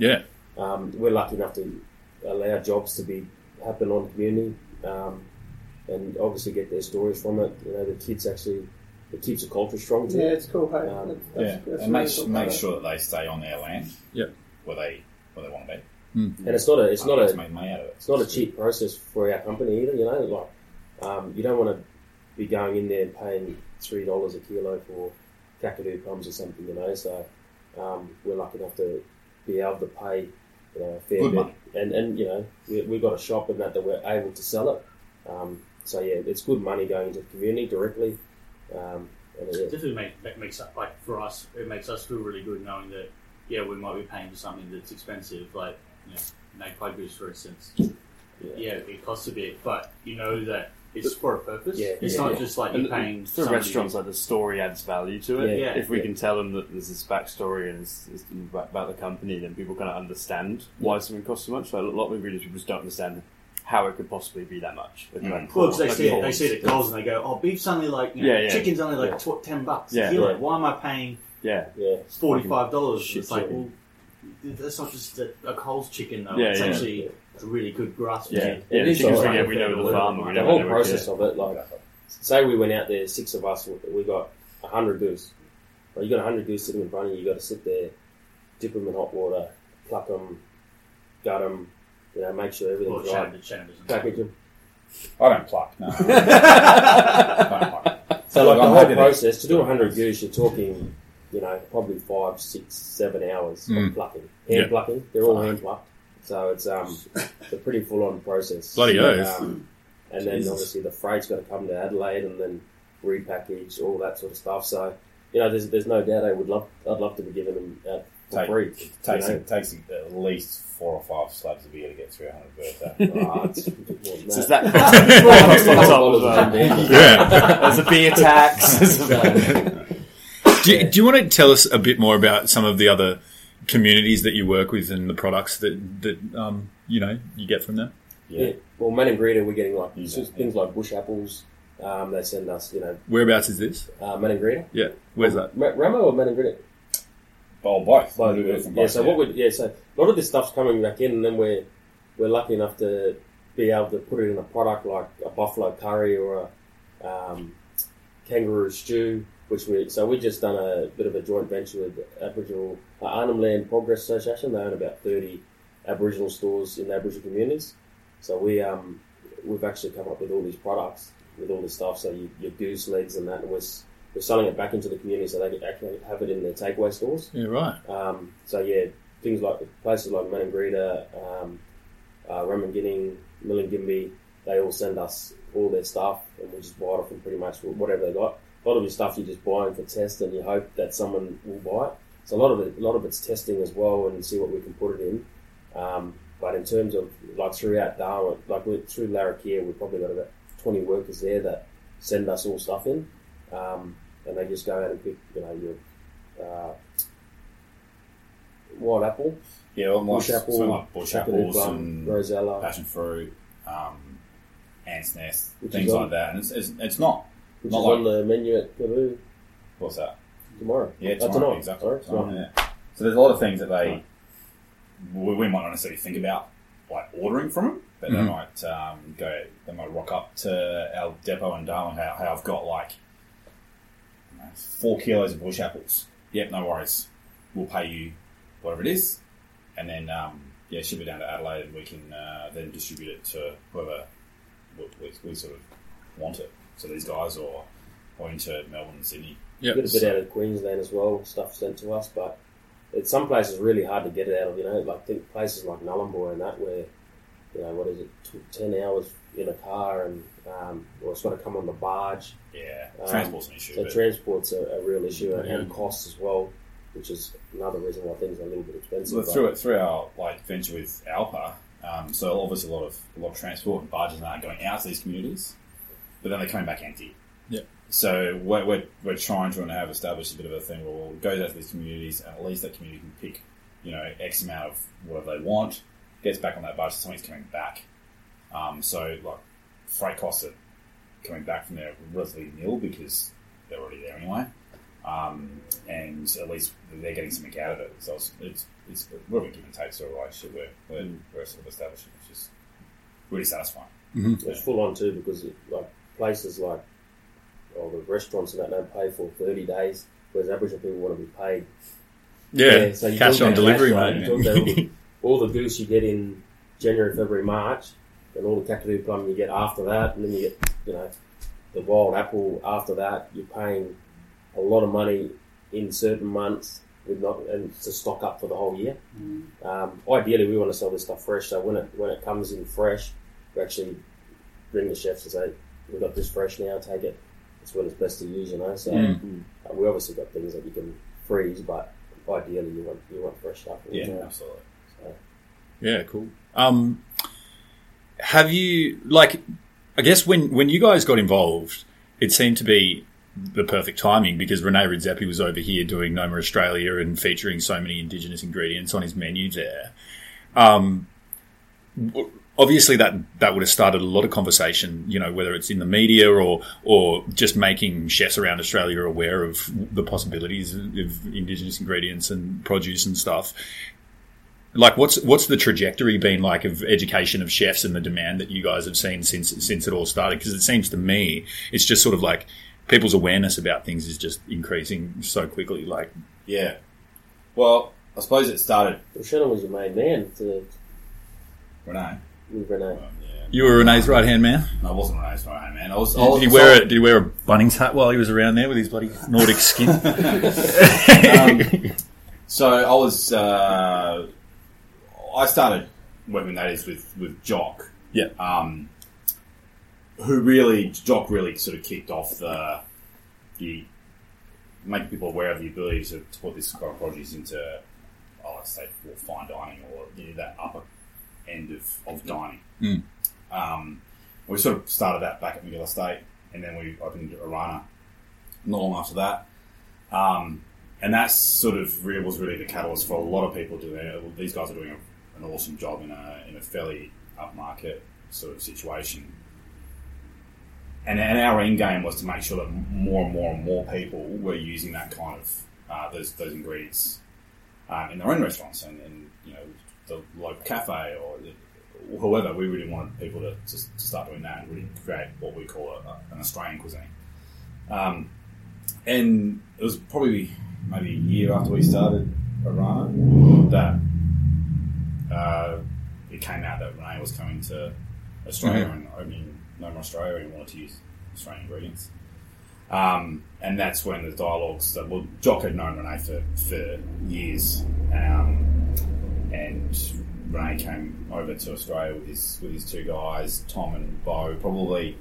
we're lucky enough to allow jobs to happen on community, and obviously get their stories from it. The kids actually... It keeps the culture strong too. Yeah, it's cool. Hey? That's and make sure that they stay on their land. Yeah, where they want to be. Mm. And it's not a cheap process for our company either. You don't want to be going in there and paying $3 a kilo for Kakadu plums or something. So we're lucky enough to be able to pay a fair good bit, money. And we've got a shop in that we're able to sell it. It's good money going into the community directly. It definitely makes up, for us, it makes us feel really good knowing that we might be paying for something that's expensive, magpie goose, for instance. Yeah, it costs a bit, but you know that it's for a purpose. Yeah, it's not just like you're paying. For restaurants, the story adds value to it. Yeah, if we can tell them that there's this backstory and it's about the company, then people kind of understand why something costs so much. So a lot of ingredients people just don't understand how it could possibly be that much. Well, because they see it at Coles and they go, oh, beef's only like, chicken's only like $10 a kilo. Why am I paying $45? It's like, well, that's not just a Coles chicken, though. Yeah, it's actually a really good grass chicken. Yeah, the chickens we get, we know the farmer. The whole process of it, like, say we went out there, six of us, we got 100 goose. Well, you got 100 goose sitting in front of you, you got to sit there, dip them in hot water, pluck them, gut them, you know, make sure everything's right. Package them. I don't pluck, no. So, like, the whole process, to do 100 goose, you're talking, you know, probably 5, 6, 7 hours of plucking. Hand plucking, they're all hand plucked. So it's a pretty full-on process. Bloody oath. And then, obviously, the freight's got to come to Adelaide and then repackage, all that sort of stuff. So, you know, there's no doubt I'd love to be giving them for free. It takes at least 4 or 5 slabs of beer to get through 100 birthday. There's a beer tax. Do you want to tell us a bit more about some of the other communities that you work with and the products that you know you get from them? Yeah. Well, Maningrida, we're getting like things like bush apples. They send us, you know. Whereabouts is this? Maningrida. Yeah. Where's that? Ramo or Maningrida? Oh, both. So a lot of this stuff's coming back in, and then we're lucky enough to be able to put it in a product like a buffalo curry or a kangaroo stew, we just done a bit of a joint venture with the Aboriginal Arnhem Land Progress Association. They own about 30 Aboriginal stores in the Aboriginal communities. So we've actually come up with all these products, with all this stuff. So your goose legs and that, and we're selling it back into the community so they can actually have it in their takeaway stores. Yeah, right. Things like places like Maningrida, Ramingining, Milingimbi, they all send us all their stuff and we just buy it off them pretty much whatever they got. A lot of your stuff you're just buying for test and you hope that someone will buy it. So a lot of it's testing as well and see what we can put it in. But in terms of, like, throughout Darwin, like through Larrakia, we've probably got about 20 workers there that send us all stuff in. And they just go out and pick, you know, your wild apple, bush apple, like bush apples, plum, rosella, passion fruit, ants nest, things like that. And it's not. Which not is like, on the menu at Cavo. What's that? Tomorrow. Yeah, tomorrow. Exactly. Tomorrow. Yeah. So there's a lot of things that we might not necessarily think about, like ordering from them, but they might they might rock up to our depot in Darwin. How I've got like 4 kilos of bush apples. Yep, no worries. We'll pay you whatever it is, and then ship it down to Adelaide, and we can then distribute it to whoever we sort of want it. So these guys or into Melbourne and Sydney. Yep. We get a bit out of Queensland as well, stuff sent to us, but it's some places really hard to get it out of, you know, like think places like Nullarbor and that where, you know, what is it, 10 hours in a car and or it's got to come on the barge. Yeah, transport's an issue. So transport's a real issue and costs as well, which is another reason why things are a little bit expensive. Well, through our like venture with Alpa, so obviously a lot of transport and barges aren't going out to these communities. But then they're coming back empty. Yeah. So we're trying to and have established a bit of a thing where we'll go out to these communities and at least that community can pick, you know, X amount of whatever they want, gets back on that barge, so something's coming back. So like freight costs are coming back from there relatively nil because they're already there anyway. And at least they're getting something out of it. So it's a little bit give and take sort of relationship we're sort of establishing, which is really satisfying. Mm-hmm. So it's full on too because places like the restaurants and that don't pay for 30 days, whereas Aboriginal people want to be paid. Yeah, so you cash on delivery, mate. All the goose you get in January, February, March, and all the Kakadu plum you get after that, and then you get, you know, the wild apple after that. You're paying a lot of money in certain months and to stock up for the whole year. Mm. Ideally, we want to sell this stuff fresh, so when it comes in fresh, we actually bring the chefs and say, we've got this fresh now, take it. It's when it's best to use, you know. So we obviously got things that you can freeze, but ideally you want fresh stuff. Yeah, absolutely. So. Yeah, cool. Have you, like, I guess when you guys got involved, it seemed to be the perfect timing because René Redzepi was over here doing Noma Australia and featuring so many Indigenous ingredients on his menu there. obviously that would have started a lot of conversation, you know, whether it's in the media or just making chefs around Australia aware of the possibilities of Indigenous ingredients and produce and stuff. Like, what's the trajectory been like of education of chefs and the demand that you guys have seen since it all started? Because it seems to me it's just sort of like people's awareness about things is just increasing so quickly. Like, yeah. Well, I suppose it started... Well, Shannon was your main man to... René. With René. Well, yeah. You were René's right-hand man? No, I wasn't René's right-hand man. Did he wear a Bunnings hat while he was around there with his bloody Nordic skin? So I was... I started working with Jock. Yeah. Jock really sort of kicked off the making people aware of the ability to put this kind of produce into, I'd say, fine dining or that upper end of dining. Mm. We sort of started that back at McGill Estate, and then we opened Arana not long after that. And that sort of was really the catalyst for a lot of people doing it. These guys are doing an awesome job in a fairly upmarket sort of situation. And our end game was to make sure that more and more and more people were using that kind of those ingredients in their own restaurants and you know, the local cafe or whoever. We really wanted people to start doing that and really create what we call an Australian cuisine. And it was probably maybe a year after we started Arana that it came out that René was coming to Australia mm-hmm. and opening Noma Australia and wanted to use Australian ingredients. And that's when the dialogue started. Well, Jock had known René for years, and René came over to Australia with his two guys, Tom and Bo, probably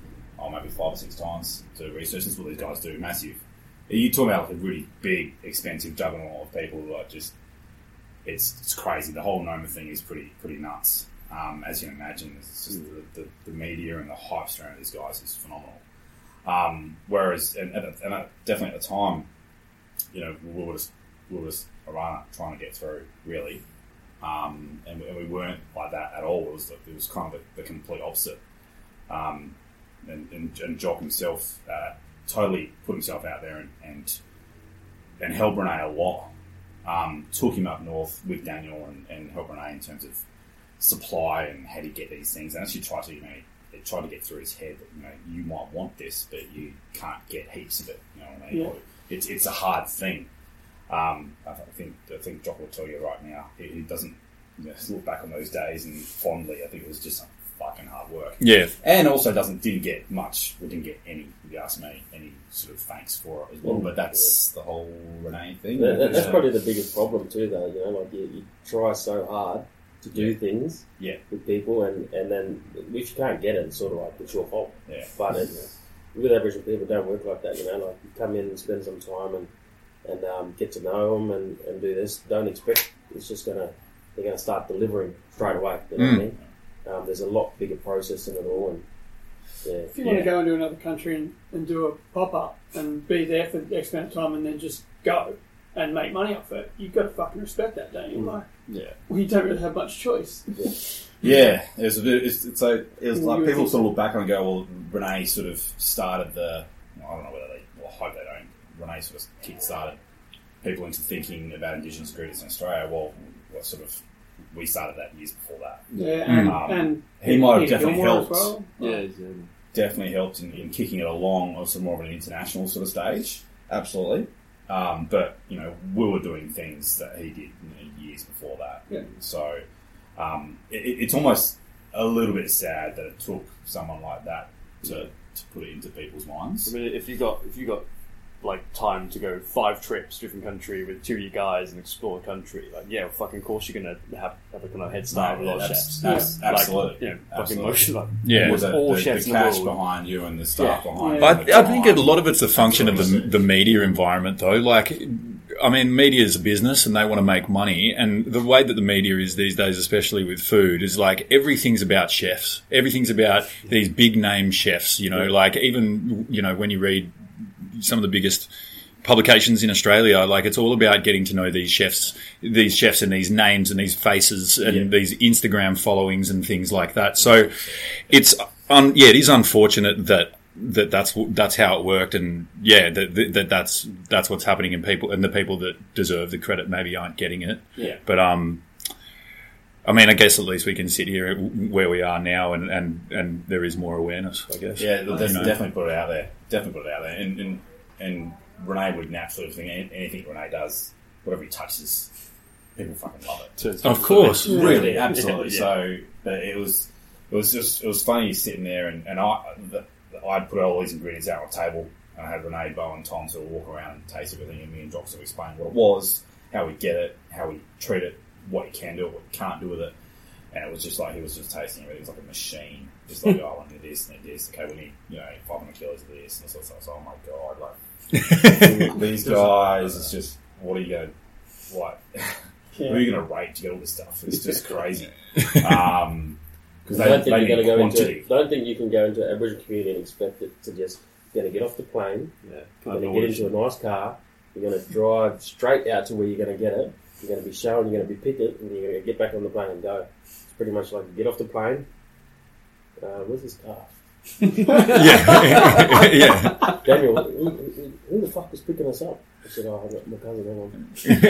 maybe 5 or 6 times to research. That's what these guys do, massive. You talk about like a really big, expensive juggernaut of people. Like just, it's crazy. The whole Noma thing is pretty nuts. As you can imagine, it's just the media and the hype surrounding these guys is phenomenal. Whereas, and definitely at the time, you know, we were just Arana trying to get through really, and we weren't like that at all. It was kind of the complete opposite. And Jock himself. Totally put himself out there and helped René a lot. Took him up north with Daniel and helped René in terms of supply and how to get these things. And actually tried to get through his head that, you know, you might want this, but you can't get heaps of it. You know what I mean? Yeah. It's a hard thing. I think Jock will tell you right now. He doesn't, you know, look back on those days and fondly. I think it was just fucking hard work. Yeah. And also didn't get much, we didn't get any, if you ask me, any sort of thanks for it as well. But that's the whole René thing. That's probably the biggest problem too though, you know, like you try so hard to do things with people and then if you can't get it, it's sort of like it's your fault. Yeah. But it, with Aboriginal people don't work like that, you know, like you come in and spend some time and get to know them and do this. Don't expect it's just they're gonna start delivering straight away, you know what I mean? There's a lot bigger process in it all. And, if you want to go into another country and do a pop-up and be there for X amount of time and then just go and make money off it, you've got to fucking respect that, don't you? Like, we don't really have much choice. It was a bit, it was like people sort of look back and go, well, René sort of started I don't know whether I hope they don't, René sort of kick-started people into thinking about Indigenous ingredients in Australia. Well, what sort of... We started that years before that. Yeah, and he might have definitely helped. Well. Yeah, exactly. Definitely helped in kicking it along on some more of an international sort of stage. Absolutely. But, you know, we were doing things that he did, you know, years before that. Yeah. So it's almost a little bit sad that it took someone like that to put it into people's minds. I mean, if you got like time to go 5 trips different country with 2 of you guys and explore the country, like well, fucking course you're gonna have a kind of head start with a lot of chefs. Absolutely, like, you know, fucking motion. Like, with all chefs the cash behind you and the staff behind. But I think a lot of it's a function of the media environment, though. Like, I mean, media is a business and they want to make money. And the way that the media is these days, especially with food, is like everything's about chefs. Everything's about these big name chefs. You know, like even you know when you read some of the biggest publications in Australia. Like, it's all about getting to know these chefs and these names and these faces and these Instagram followings and things like that. So it's it is unfortunate that's how it worked, and that's what's happening, in people, and the people that deserve the credit maybe aren't getting it. Yeah. But I mean, I guess at least we can sit here where we are now, and there is more awareness, I guess. Yeah, definitely put it out there. Definitely put it out there. And René would nap sort of thing. Anything René does, whatever he touches, people fucking love it. So of course, really, absolutely. Yeah. So but it was funny sitting there, and I'd put all these ingredients out on the table, and I had René, Bo, and Tom sort of walk around and taste everything, and me and Jock sort of explain what it was, how we get it, how we treat it, what you can do, what you can't do with it. And it was just like, he was just tasting it. It was like a machine. Just like, oh, I want to do this and do this. Okay, we need, 500 kilos of this. And so I was like, oh my God, like, these guys, it's just, what are you going to, like, who are you going to rate to get all this stuff? It's just crazy. Because I don't think you can go into an Aboriginal community and expect it to just, you're going to get off the plane, you're going to get into a nice car, you're going to drive straight out to where you're going to get it, you're going to be shown, you're going to be picketed, and you're going to get back on the plane and go. It's pretty much like you get off the plane, where's this car? Yeah. Daniel, who the fuck was picking us up? I said, oh, I've got my cousin on. Yeah,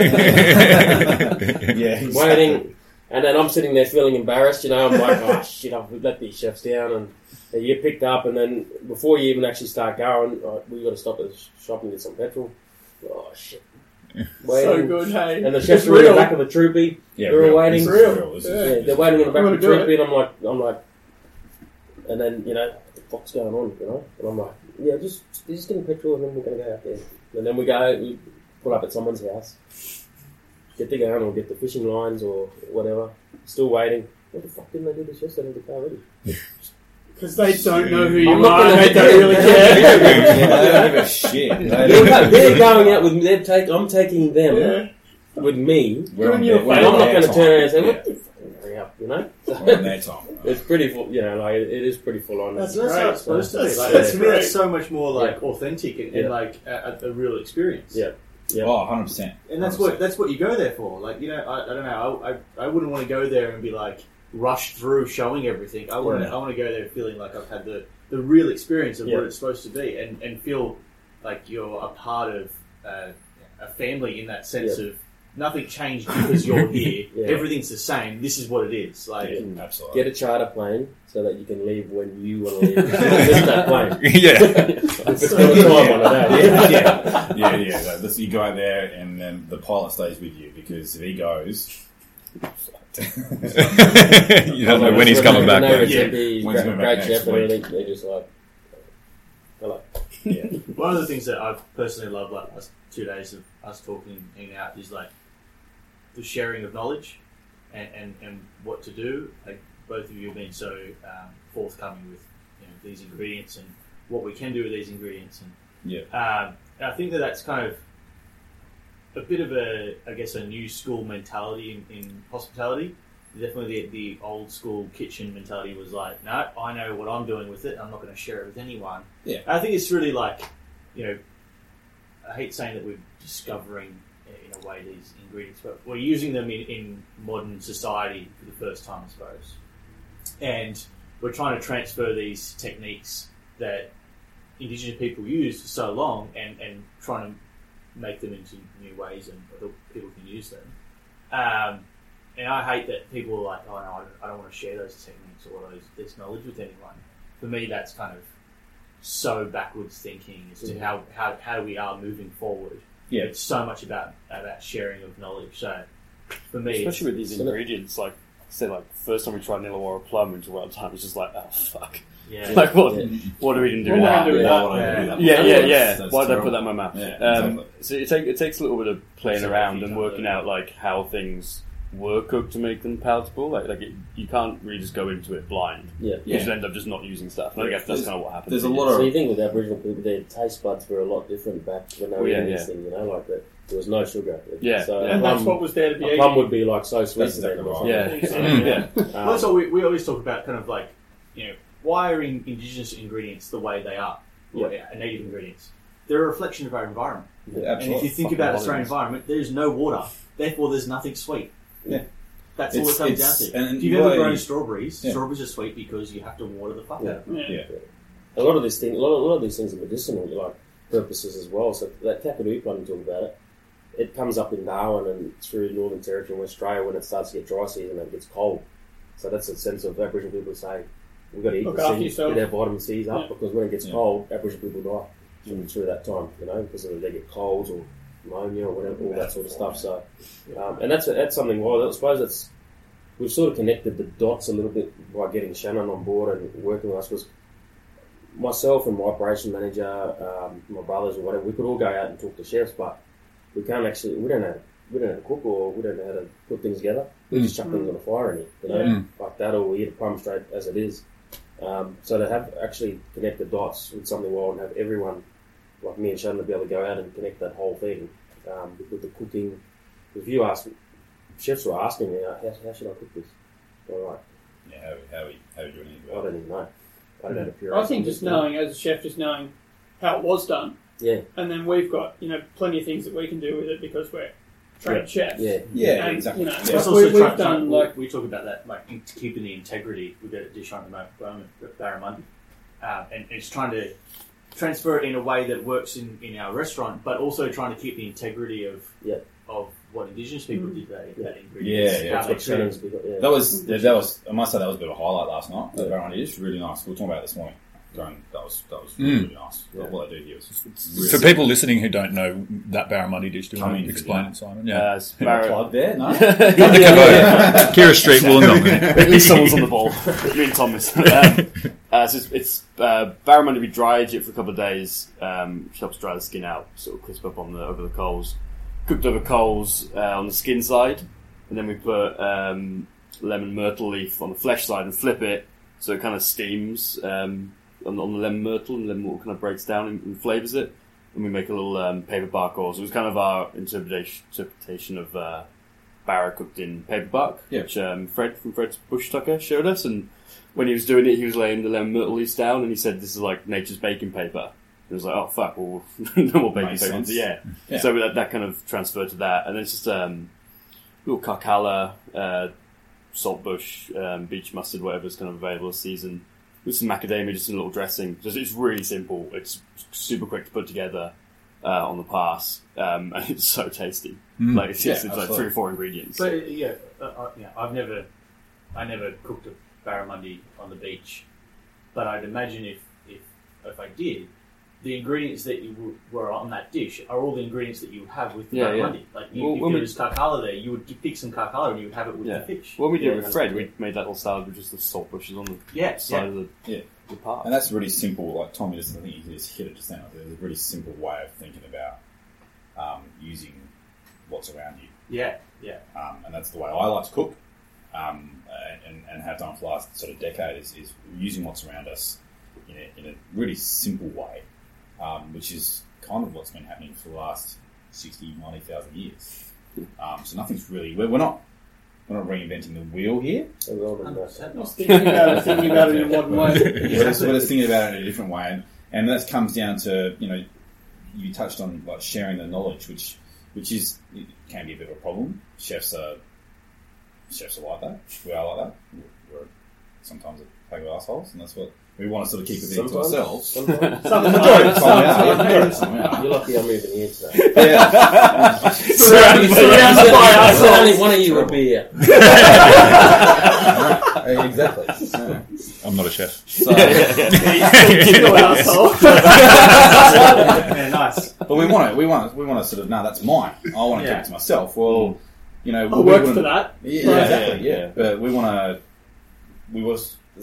exactly. Waiting. And then I'm sitting there feeling embarrassed, I'm like, oh shit, I've let these chefs down, and you get picked up, and then before you even actually start going, we've got to stop at the shop and get some petrol. Oh shit. Waiting. So good, hey. And the chefs are in the back of a troopy. Yeah, they're waiting. It's real. They're waiting in the back of the troopy, and I'm like, and then, what the fuck's going on, And I'm like, just getting petrol, and then we're going to go out there. And then we pull up at someone's house. Get the gun or get the fishing lines or whatever. Still waiting. What the fuck didn't they do this yesterday in the car ready? Because they don't know who you are. They don't really care. They don't give a shit. They're going out with their take. I'm taking them with me. And I'm not going to turn around and say, what the fuck? Hurry up, We're on their time. It's pretty full, it is pretty full on. That's how it's supposed to be. To me, that's so much more authentic and a real experience. Yeah. Yeah. Oh, 100%. And that's 100%. That's what you go there for. Like, I don't know. I wouldn't want to go there and be like rushed through showing everything. I want to go there feeling like I've had the real experience of what it's supposed to be, and feel like you're a part of a family in that sense of nothing changed because you're here. Everything's the same. This is what it is. Like, absolutely. Get a charter plane so that you can leave when you want to leave. Just that plane. So you go out there, and then the pilot stays with you, because if he goes, you don't know when he's coming back. They just like, hello. Yeah. One of the things that I personally love, like, 2 days of us talking and hanging out, is like the sharing of knowledge and what to do. Like, both of you have been so forthcoming with these ingredients and what we can do with these ingredients, and I think that's kind of a bit of a new school mentality in hospitality. Definitely the old school kitchen mentality was like, no, I know what I'm doing with it, I'm not going to share it with anyone. Yeah, and I think it's really like, I hate saying that we're discovering, in a way, these ingredients, but we're using them in modern society for the first time, I suppose. And we're trying to transfer these techniques that Indigenous people used for so long, and trying to make them into new ways, and people can use them. And I hate that people are like, oh no, I don't want to share those techniques or this knowledge with anyone. For me, that's kind of so backwards thinking as to how we are moving forward. Yeah, it's so much about sharing of knowledge. So for me, especially with these ingredients, like I said, like first time we tried an Illawarra plum into our time, it's just like, oh fuck, like what are we going to do with that? Why did I put that in my mouth? Yeah, exactly. So it takes a little bit of playing around and working out like how things were cooked to make them palatable. You can't really just go into it blind. You just end up just not using stuff. And I guess that's kind of what happened. There's a lot of... So you think with Aboriginal people, their taste buds were a lot different back when they were eating this thing, like that. There was no sugar. So and plum, that's what was there to be eating. Plum would be like so sweet. That's exactly right. Well, that's what we always talk about, kind of like, why are Indigenous ingredients the way they are? Native ingredients. they're a reflection of our environment. Yeah, absolutely. And if you think about Australian environment, there's no water, therefore there's nothing sweet. Yeah. That's all it comes down to. And if you've ever grown strawberries, strawberries are sweet because you have to water the fuck out of them. A lot of these things, are medicinal, like purposes as well. So that Kakadu plum you talk about it comes up in Darwin and through Northern Territory and West Australia when it starts to get dry season and it gets cold. So that's a sense of Aboriginal people saying we've got to eat the seeds, get our vitamin C's up because when it gets cold, Aboriginal people die through that time, you know, because they get colds or pneumonia or whatever, all that sort of stuff. So, and that's something wild. I suppose it's we've sort of connected the dots a little bit by getting Shannon on board and working with us because myself and my operation manager, my brothers or whatever, we could all go out and talk to chefs, but we can't actually. We don't know how to cook, or we don't know how to put things together. We just chuck things on the fire in it, you know, like that, or we eat a plum straight as it is. So to have actually connect the dots with Something Wild and have everyone, like me and Shannon, to be able to go out and connect that whole thing with the cooking. If you ask, chefs were asking me, how should I cook this? All right. Yeah, how are you doing it? I don't even know. I don't know. I think just knowing, as a chef, just knowing how it was done. Yeah. And then we've got, you know, plenty of things that we can do with it because we're trained chefs. Yeah. Yeah, and, exactly. You know, we talk about that, like, keeping the integrity. We've got a dish on the moment, barramundi. And it's trying to transfer it in a way that works in our restaurant, but also trying to keep the integrity of what Indigenous people did that ingredient. That was I must say that was a bit of a highlight last night. The barramundi dish, really nice. We were talking about it this morning. That was really nice. Yeah. What I do here is really for people listening who don't know that barramundi dish, do you want to explain it, Simon? Yeah, plug there. No, Kira Street, Wollongong. At least someone's on the ball. Me and Thomas. So it's barramundi. We dry age it for a couple of days. Helps dry the skin out, sort of crisp up on over the coals. Cooked over coals on the skin side, and then we put lemon myrtle leaf on the flesh side and flip it so it kind of steams. On the lemon myrtle, and lemon myrtle kind of breaks down and flavours it, and we make a little paper bark also. It was kind of our interpretation of barra cooked in paper bark, which Fred from Fred's Bush Tucker showed us, and when he was doing it, he was laying the lemon myrtle leaves down, and he said, this is like nature's baking paper. And it was like, oh, fuck, well, no more baking paper. Yeah. So that kind of transferred to that, and then it's just a little Karkalla, saltbush, beach mustard, whatever's kind of available this season, with some macadamia, just in a little dressing. Just, it's really simple. It's super quick to put together on the pass, and it's so tasty. Like it's like 3 or 4 ingredients. But I never cooked a barramundi on the beach, but I'd imagine if I did, the ingredients that were on that dish are all the ingredients that you would have with the barramundi. Yeah. Like if there was Karkalla there, you would pick some Karkalla and you would have it with the fish. When we did with Fred, we made that little salad with just the salt bushes on the side of the part. And that's really simple. Like Tommy, I think he just hit it just now. There's a really simple way of thinking about using what's around you. Yeah, yeah. And that's the way I like to cook, and have done for the last sort of decade is using what's around us in a really simple way. Which is kind of what's been happening for the last 60, 90,000 years. So nothing's really... We're not reinventing the wheel here. I'm just thinking about it in a modern way. We're just thinking about it in a different way. And that comes down to, you touched on like sharing the knowledge, which can be a bit of a problem. Chefs are like that. We are like that. We're sometimes a pack of assholes, and that's what... We want to sort of keep it to ourselves. Sometimes. You're lucky I'm moving here today. Yeah. Surrounded by us. Only one of you a beer. Exactly. I'm not a chef. So, yeah, nice. But we want to sort of, no, that's mine. I want to keep it to myself. Well, I worked for that. Yeah, exactly. Yeah, but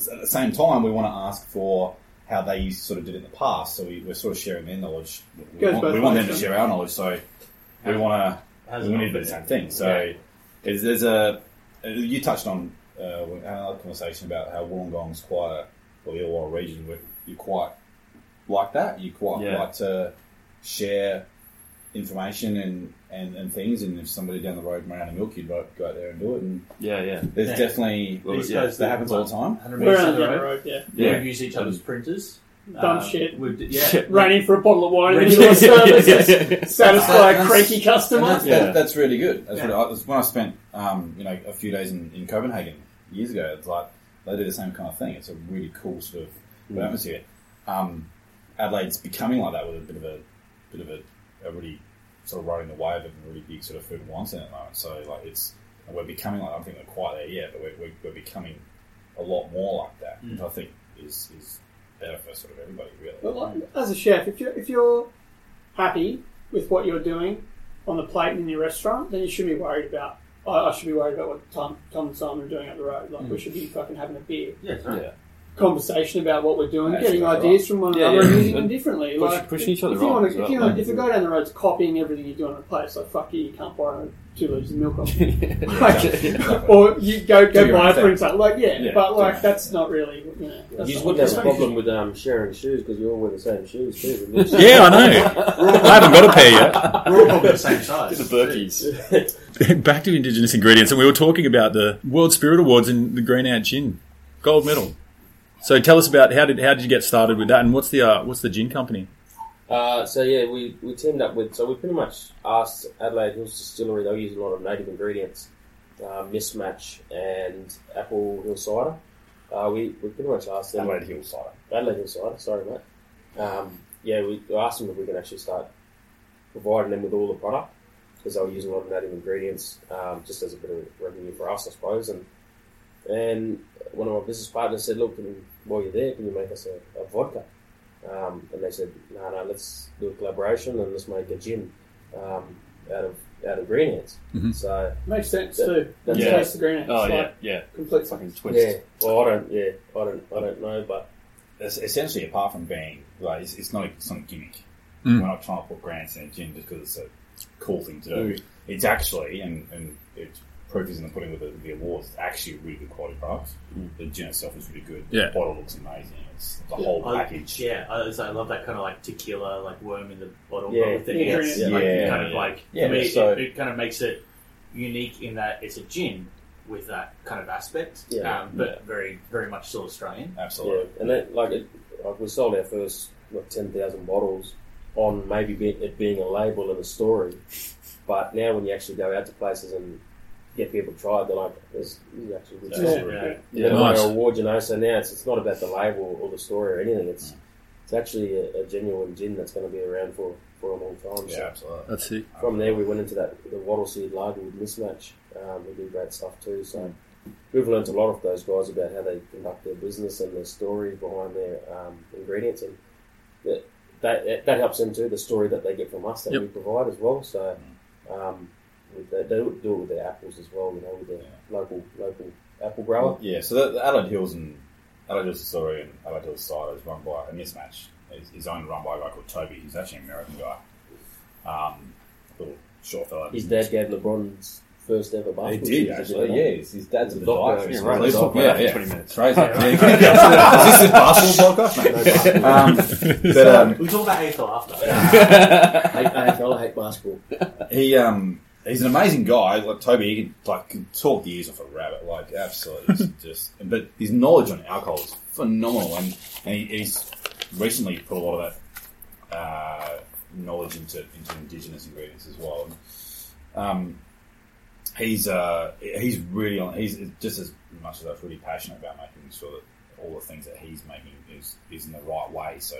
at the same time, we want to ask for how they sort of did it in the past, so we're sort of sharing their knowledge. We want them to share our knowledge, so we need the same thing. So there's a... You touched on our conversation about how Wollongong's the Illawarra region, where you're quite like that. You quite like to share information and things, and if somebody down the road ran out of milk, you'd go out there and do it. And there's definitely that happens all the time. We're on the road, we use each other's printers. dumb shit. Raining for a bottle of wine in the middle of service. Satisfy a cranky customer. That's really good. That's when I spent a few days in Copenhagen years ago. It's like they do the same kind of thing. It's a really cool sort of atmosphere. Adelaide's becoming like that with a bit of a really sort of riding the wave of a really big sort of food and wine scene at the moment. So we're becoming like, I don't think we're quite there yet, but we're becoming a lot more like that, which I think is better for sort of everybody really. Well, as a chef, if you're happy with what you're doing on the plate in your restaurant, then you shouldn't be worried about. I should be worried about what Tom and Simon are doing up the road. Like we should be fucking having a beer. Yes, right. Yeah. Conversation about what we're doing, that's getting ideas from one another and using them differently. Pushing each other on. If you go down the roads copying everything you do on a place, it's like, fuck you can't buy 2 litres of milk off me. Or you go buy a print. That's not really... You wouldn't have a problem with sharing shoes because you're all wear the same shoes too. Yeah, I know. I haven't got a pair yet. We're all probably the same size. The Birkies. Back to Indigenous ingredients. And we were talking about the World Spirit Awards and the Green Ant Gin. Gold medal. So tell us about how did you get started with that, and what's the gin company? We teamed up with, so we pretty much asked Adelaide Hills Distillery. They use a lot of native ingredients, Mismatch and apple hill cider. We pretty much asked them Adelaide Hill cider. Sorry, mate. We asked them if we can actually start providing them with all the product because they were using a lot of native ingredients, just as a bit of revenue for us, I suppose, and one of our business partners said, look, while you're there, can you make us a vodka? And they said, no, let's do a collaboration and let's make a gin out of green ants. Mm-hmm. So makes sense too. That's the case of green ants. Complete fucking twist. Yeah. Well, I don't know, but it's essentially, apart from being like, it's not a gimmick. Mm. We're not trying to put green ants in a gin just because it's a cool thing to do. Mm. It's actually and it's proof is in the pudding with the awards. It's actually a really good quality product. Mm. The gin itself is really good. The bottle looks amazing. It's the whole package. I love that kind of like tequila, like worm in the bottle. Yeah, thing. It kind of makes it unique in that it's a gin with that kind of aspect, but very, very much still Australian. Absolutely. Yeah. And that, we sold our first 10,000 bottles on maybe it being a label and a story, but now when you actually go out to places and get people tried, they're like, this is actually good. Nice. Award, so now it's not about the label or the story or anything. It's actually a genuine gin that's going to be around for a long time. Yeah, so absolutely. That's it. From there, we went into the Wattle Seed lager with Mismatch. We do great stuff too. So we've learned a lot of those guys about how they conduct their business and their story behind their ingredients, and that helps them too. The story that they get from us that we provide as well. So. They would do it with their apples as well, with their local apple grower. Yeah, so the Adelaide Hills Distillery and Adelaide Hills Cider is run by a Mismatch. He's owned and run by a guy called Toby, who's actually an American guy. Little short fellow. His dad gave LeBron's first ever basketball. He did, actually. His dad's a doctor. Yeah, right. Let's talk about that in 20 minutes. Crazy. Is this a basketball podcast? No, we'll talk about AFL after. AFL, I hate basketball. He's an amazing guy, like Toby. He could talk the ears off a rabbit, like absolutely. But his knowledge on alcohol is phenomenal, and he's recently put a lot of that knowledge into Indigenous ingredients as well. He's really on. He's just as much as I was really passionate about making sure that all the things that he's making is in the right way. So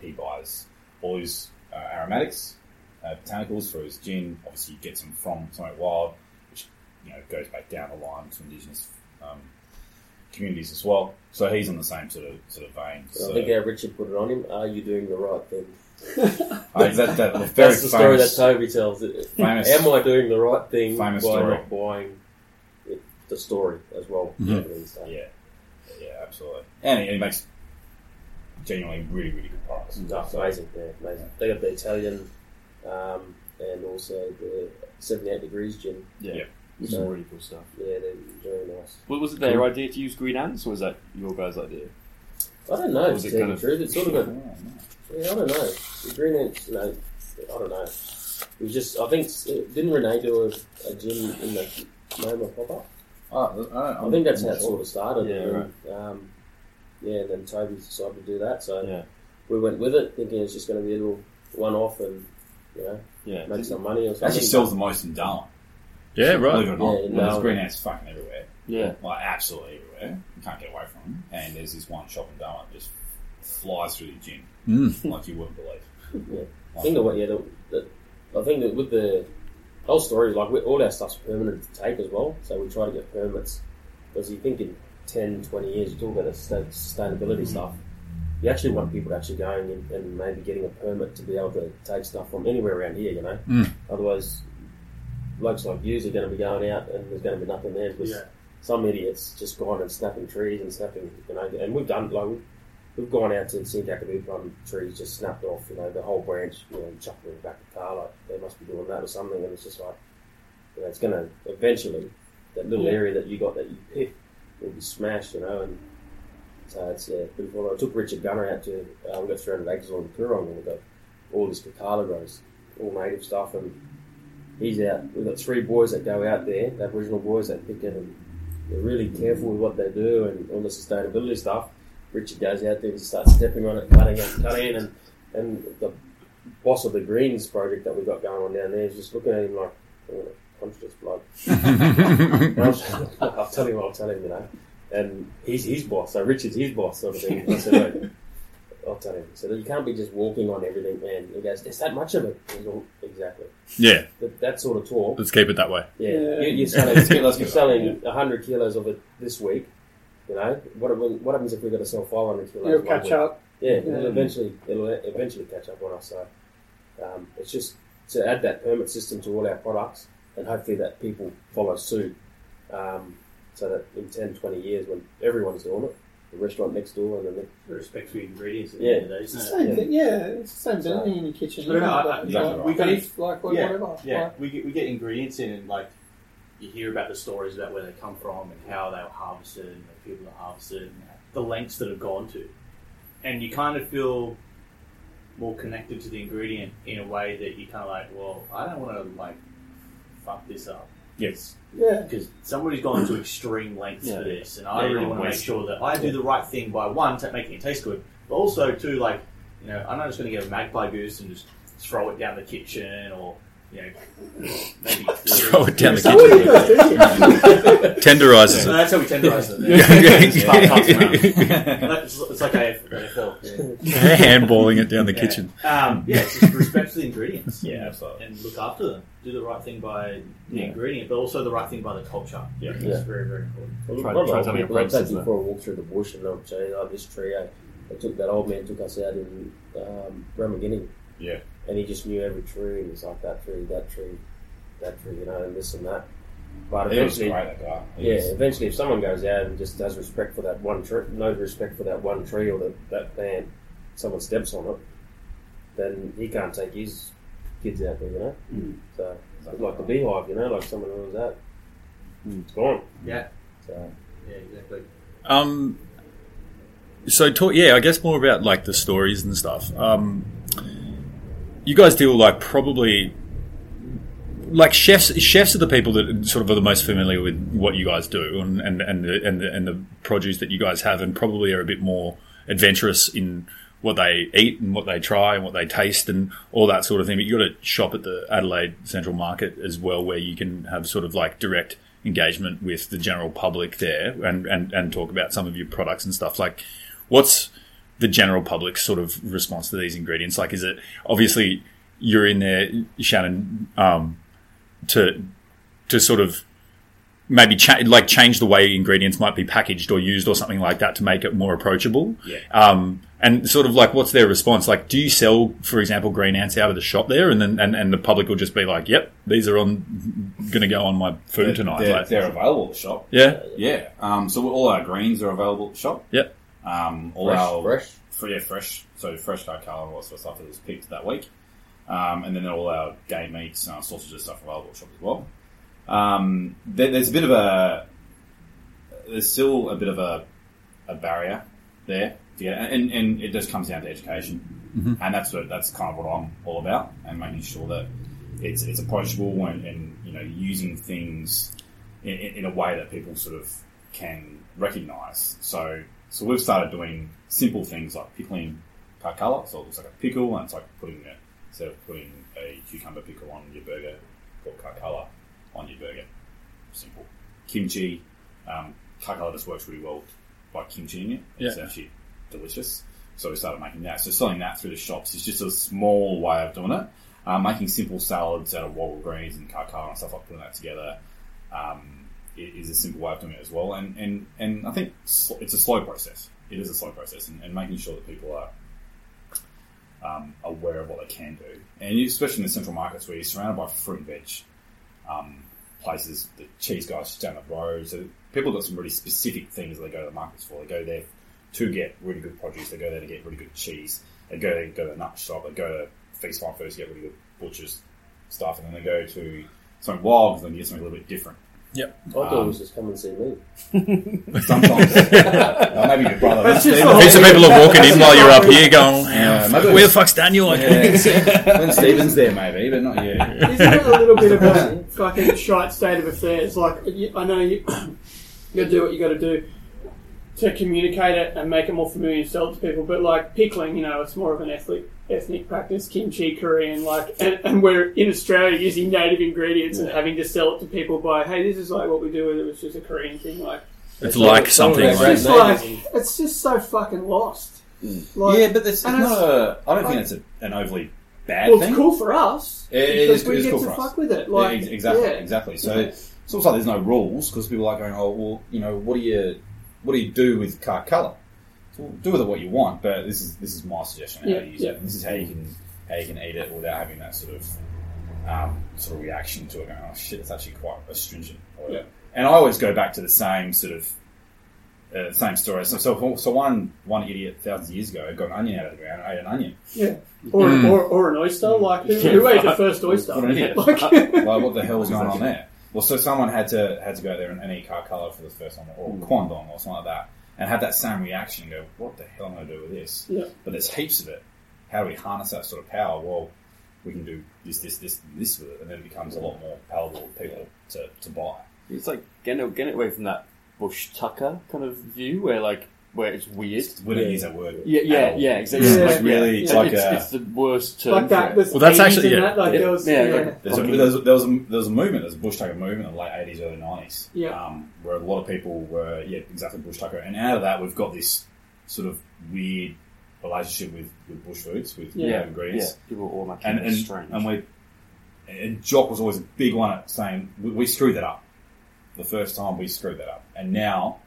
he buys all his aromatics. Botanicals for his gin, obviously he gets them from Something Wild, which goes back down the line to Indigenous communities as well. So he's on the same sort of vein. So I think Richard put it on him. Are you doing the right thing? That's the story that Toby tells. Am I doing the right thing by not buying the story as well? Mm-hmm. Yeah, absolutely. And he makes genuinely really, really good products. That's amazing. Yeah, amazing. They got the Italian. And also the 78 Degrees gin. Yeah. Some really cool stuff. Yeah, they're very nice. Well, was it their idea to use green ants, or was that your guys' idea? I don't know, to tell you the truth. It's sort of a... Yeah, I don't know. The green ants, I don't know. It was just, I think, didn't René do a gin in the Noma pop-up? I think that's how it sort of started. Yeah, right. yeah, and then Toby decided to do that. So we went with it, thinking it's just going to be a little one-off and, you know, make some money or something. Actually sells the most in Darwin. Yeah, right. Believe it or not, there's greenhouse fucking everywhere. Yeah. Like, absolutely everywhere. You can't get away from them. And there's this one shop in Darwin that just flies through the gin like you wouldn't believe. Yeah. Like, I think I think that with the whole story, like, all our stuff's permanent to take as well, so we try to get permits. Because you think in 10, 20 years, you're talking about sustainability stuff. You actually want people actually going and maybe getting a permit to be able to take stuff from anywhere around here, you know. Mm. Otherwise, blokes like yous are going to be going out and there's going to be nothing there because some idiot's just gone and snapping trees and snapping, you know. And we've done, like, we've gone out to see Kakadu plum trees just snapped off, you know, the whole branch, you know, chucked in the back of the car, like they must be doing that or something. And it's just like, you know, it's going to eventually, that little area that you got that you picked will be smashed, you know. And so it's pretty cool. I took Richard Gunner out to, we got 300 acres on the Coorong and we got all this Kakalla grows, all native stuff. And he's out, we've got three boys that go out there, the Aboriginal boys that pick it, and they're really careful with what they do and all the sustainability stuff. Richard goes out there and starts stepping on it, cutting it, and the boss of the Greens project that we've got going on down there is just looking at him like, oh, conscious bloke. I'll tell him what I'll tell him, you know. And he's his boss, so Richard's his boss, sort of thing. I said, wait, I'll tell him. So you can't be just walking on everything, man. He goes, there's that much of it. All, exactly. Yeah. That sort of talk. Let's keep it that way. Yeah. You're selling 100 kilos of it this week. You know, what happens if we've got to sell 500 kilos? It'll catch up. Yeah, it'll eventually catch up on us. So it's just to add that permit system to all our products, and hopefully that people follow suit, so that in 10, 20 years when everyone's doing it, the restaurant next door and the respect for the ingredients. Yeah, it's the same thing. Yeah, it's the same thing in your kitchen. No, whatever. Yeah, like, we get ingredients in, and like you hear about the stories about where they come from and how they were harvested and the people that harvested and the lengths that have gone to. And you kind of feel more connected to the ingredient in a way that you kind of like, well, I don't want to like fuck this up. Yes. Yeah. Because somebody's gone to extreme lengths for this, and I really want to make sure that I do the right thing by one, making it taste good, but also too, like, you know, I'm not just going to get a magpie goose and just throw it down the kitchen or, you know, maybe throw it down the kitchen. Tenderizes it. So that's how we tenderize it. It's like AFL. Yeah. Handballing it down the kitchen. It's just respect for the ingredients. Yeah, absolutely. And look after them. Do the right thing by the ingredient, but also the right thing by the culture. Yeah, it's very, very important. Well, try something like that before I walk through the bush, and I'll tell you, like this trio, that old man took us out in Ramingining. Yeah. And he just knew every tree, and it's like that tree, you know, and this and that. But eventually, if someone goes out and just has respect for that one tree, no respect for that one tree or that plant, someone steps on it, then he can't take his kids out there, you know. Mm. So it's like the beehive, you know, like someone ruins that, it's gone. Yeah. So yeah, exactly. So I guess more about like the stories and stuff. You guys deal like probably like chefs. Chefs are the people that sort of are the most familiar with what you guys do and the produce that you guys have, and probably are a bit more adventurous in what they eat and what they try and what they taste and all that sort of thing. But you got to shop at the Adelaide Central Market as well, where you can have sort of like direct engagement with the general public there and talk about some of your products and stuff. Like, what's the general public's sort of response to these ingredients? Like, is it, obviously you're in there, Shannon, to sort of maybe change the way ingredients might be packaged or used or something like that to make it more approachable. Yeah. And sort of like, what's their response? Like, do you sell, for example, green ants out of the shop there, and then and the public will just be like, "Yep, these are going to go on my food tonight." They're available at the shop. Yeah, yeah. So all our greens are available at the shop. Yep. Fresh. So fresh Karkalla and all that sort of stuff that was picked that week, and then all our game meats and our sausages stuff available at the shop as well. There's still a bit of a barrier there, and it just comes down to education, and that's kind of what I'm all about, and making sure that it's approachable and you know, using things in a way that people sort of can recognise. So So we've started doing simple things like pickling Karkalla, so it looks like a pickle, and it's like putting a, instead of putting a cucumber pickle on your burger, put Karkalla on your burger. Simple. Kimchi, Karkalla just works really well by kimchi in it. It's actually delicious. So we started making that. So selling that through the shops is just a small way of doing it. Making simple salads out of wattle greens and Karkalla and stuff like putting that together is a simple way of doing it as well. And I think it's a slow process. It is a slow process, and making sure that people are aware of what they can do. And you, especially in the central markets where you're surrounded by fruit and veg places, the cheese guys down the road. So people got some really specific things that they go to the markets for. They go there to get really good produce. They go there to get really good cheese. They go there to go to the nut shop. They go to Feast Farm Foods to get really good butcher's stuff. And then they go to something wild because they get something a little bit different. Yep. I thought it was just come and see me. Sometimes. Maybe your brother. Heaps of people are walking in while you're up here going, where the fuck's Daniel? When Stephen's there, maybe, but not you. Isn't it a little bit of a fucking shite state of affairs? Like, I know you got to do what you got to do to communicate it and make it more familiar and sell it to people, but like pickling, you know, it's more of an ethnic practice, kimchi, Korean, like, and we're in Australia using native ingredients and having to sell it to people by, hey, this is like what we do with it, it's just a Korean thing, like. It's like something like that. It's just so fucking lost. Mm. Like, yeah, but it's not a, I don't think it's an overly bad thing. Well, it's cool for us. Because we get to fuck with it. Like, exactly. So it's almost like there's no rules because people are going, oh, well, you know, what do you do with Karkalla? So do with it what you want, but this is my suggestion on how to use it. And this is how you can eat it without having that sort of reaction to it going, oh shit, it's actually quite astringent. Yeah. And I always go back to the same sort of same story. So one idiot thousands of years ago got an onion out of the ground and ate an onion. Yeah. Or an oyster, like who ate the first oyster? What an idiot. Like what the hell was going on there? Well, so someone had to go there and eat Karkalla for the first time, or Quandong or something like that, and have that same reaction and go, what the hell am I going to do with this? Yeah. But there's heaps of it. How do we harness that sort of power? Well, we can do this with it, and then it becomes a lot more palatable for people to buy. It's like getting away from that bush tucker kind of view where it's weird. When it is a word. Yeah, exactly. Yeah. It's really, it's the worst term. Like that was that's actually, yeah. That, like, yeah. There was a movement, there was a bush tucker movement in the late 80s, early 90s, where a lot of people were, bush tucker. And out of that, we've got this sort of weird relationship with bush foods, with ingredients. Yeah, people are all like, and strange. And Jock was always a big one at saying, we screwed that up. The first time we screwed that up. And now,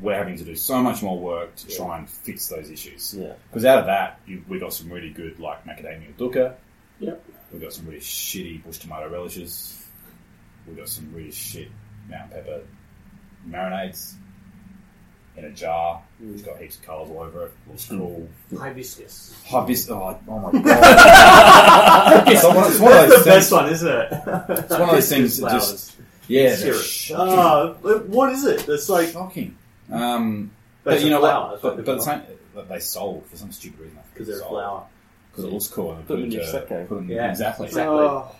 we're having to do so much more work to try and fix those issues. Because out of that, we got some really good, like, macadamia dukkah. Yep. We got some really shitty bush tomato relishes. We got some really shit Mount Pepper marinades in a jar. It's got heaps of colours all over it. Little scroll. Hibiscus. Oh my god. It's one of those things. The best one, isn't it? It's one of those things that just... Yeah. What is it? That's like... Shocking. But you know what? But they sold for some stupid reason because they're a flower. Because it looks cool. And Exactly. Oh,